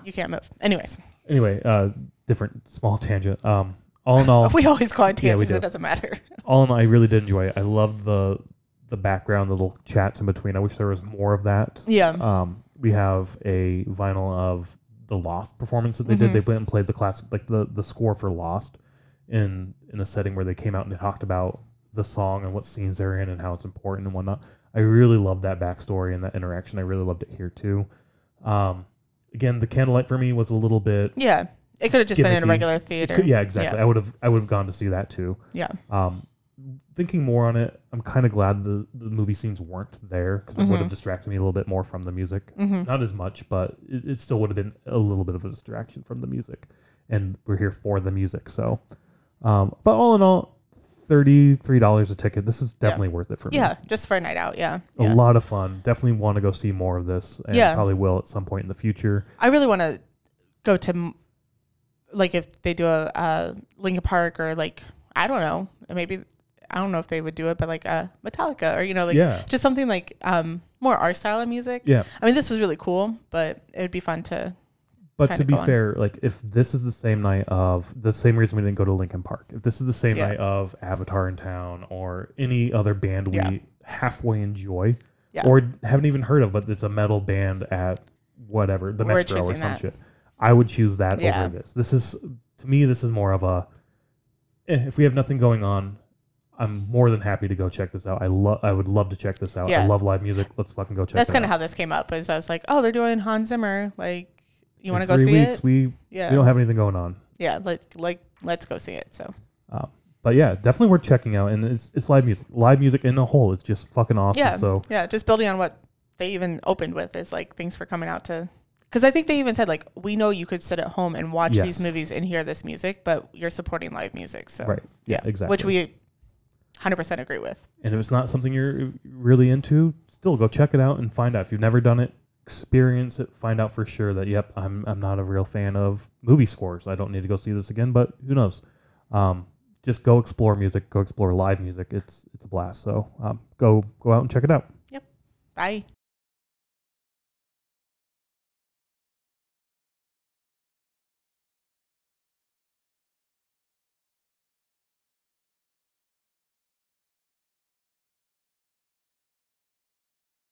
you can't move. Anyway, different small tangent. All in all... We always go on tangents. It doesn't matter. All in all, I really did enjoy it. I loved the background, the little chats in between. I wish there was more of that. Yeah. We have a vinyl of the Lost performance that they did. They went and played the classic, like the score for Lost in a setting where they came out and they talked about the song and what scenes they're in and how it's important and whatnot. I really loved that backstory and that interaction. I really loved it here too. Again, the Candlelight for me was a little bit... Yeah, it could have just gimmicky. Been in a regular theater. Exactly. Yeah. I would have gone to see that too. Yeah. Thinking more on it, I'm kind of glad the movie scenes weren't there, because it would have distracted me a little bit more from the music. Not as much, but it still would have been a little bit of a distraction from the music. And we're here for the music. So, but all in all, $33 a ticket. This is definitely worth it for me. Yeah, just for a night out. A lot of fun. Definitely want to go see more of this, and probably will at some point in the future. I really want to go to, like, if they do a Linkin Park, or like, I don't know, maybe, I don't know if they would do it, but like a Metallica, or, you know, like just something like more our style of music. I mean, this was really cool, but it would be fun to But to be fair, like if this is the same night of the same reason we didn't go to Linkin Park, if this is the same night of Avatar in Town or any other band we halfway enjoy or haven't even heard of, but it's a metal band at whatever, the Metro or some shit, I would choose that over this. This is, to me, this is more of a, if we have nothing going on, I'm more than happy to go check this out. I would love to check this out. I love live music. Let's fucking go check it out. That's kind of how this came up, is I was like, oh, they're doing Hans Zimmer, like, you want to go see it? We don't have anything going on. Yeah, let's go see it. So, but yeah, definitely worth checking out. And it's live music. Live music in the whole is just fucking awesome. Yeah, so just building on what they even opened with is like thanks for coming out to, because I think they even said like we know you could sit at home and watch these movies and hear this music, but you're supporting live music. So yeah, exactly, which we 100% agree with. And if it's not something you're really into, still go check it out and find out if you've never done it. Experience it, find out for sure that I'm not a real fan of movie scores, I don't need to go see this again, but who knows. Just go explore music, go explore live music. It's a blast. So go out and check it out. Bye.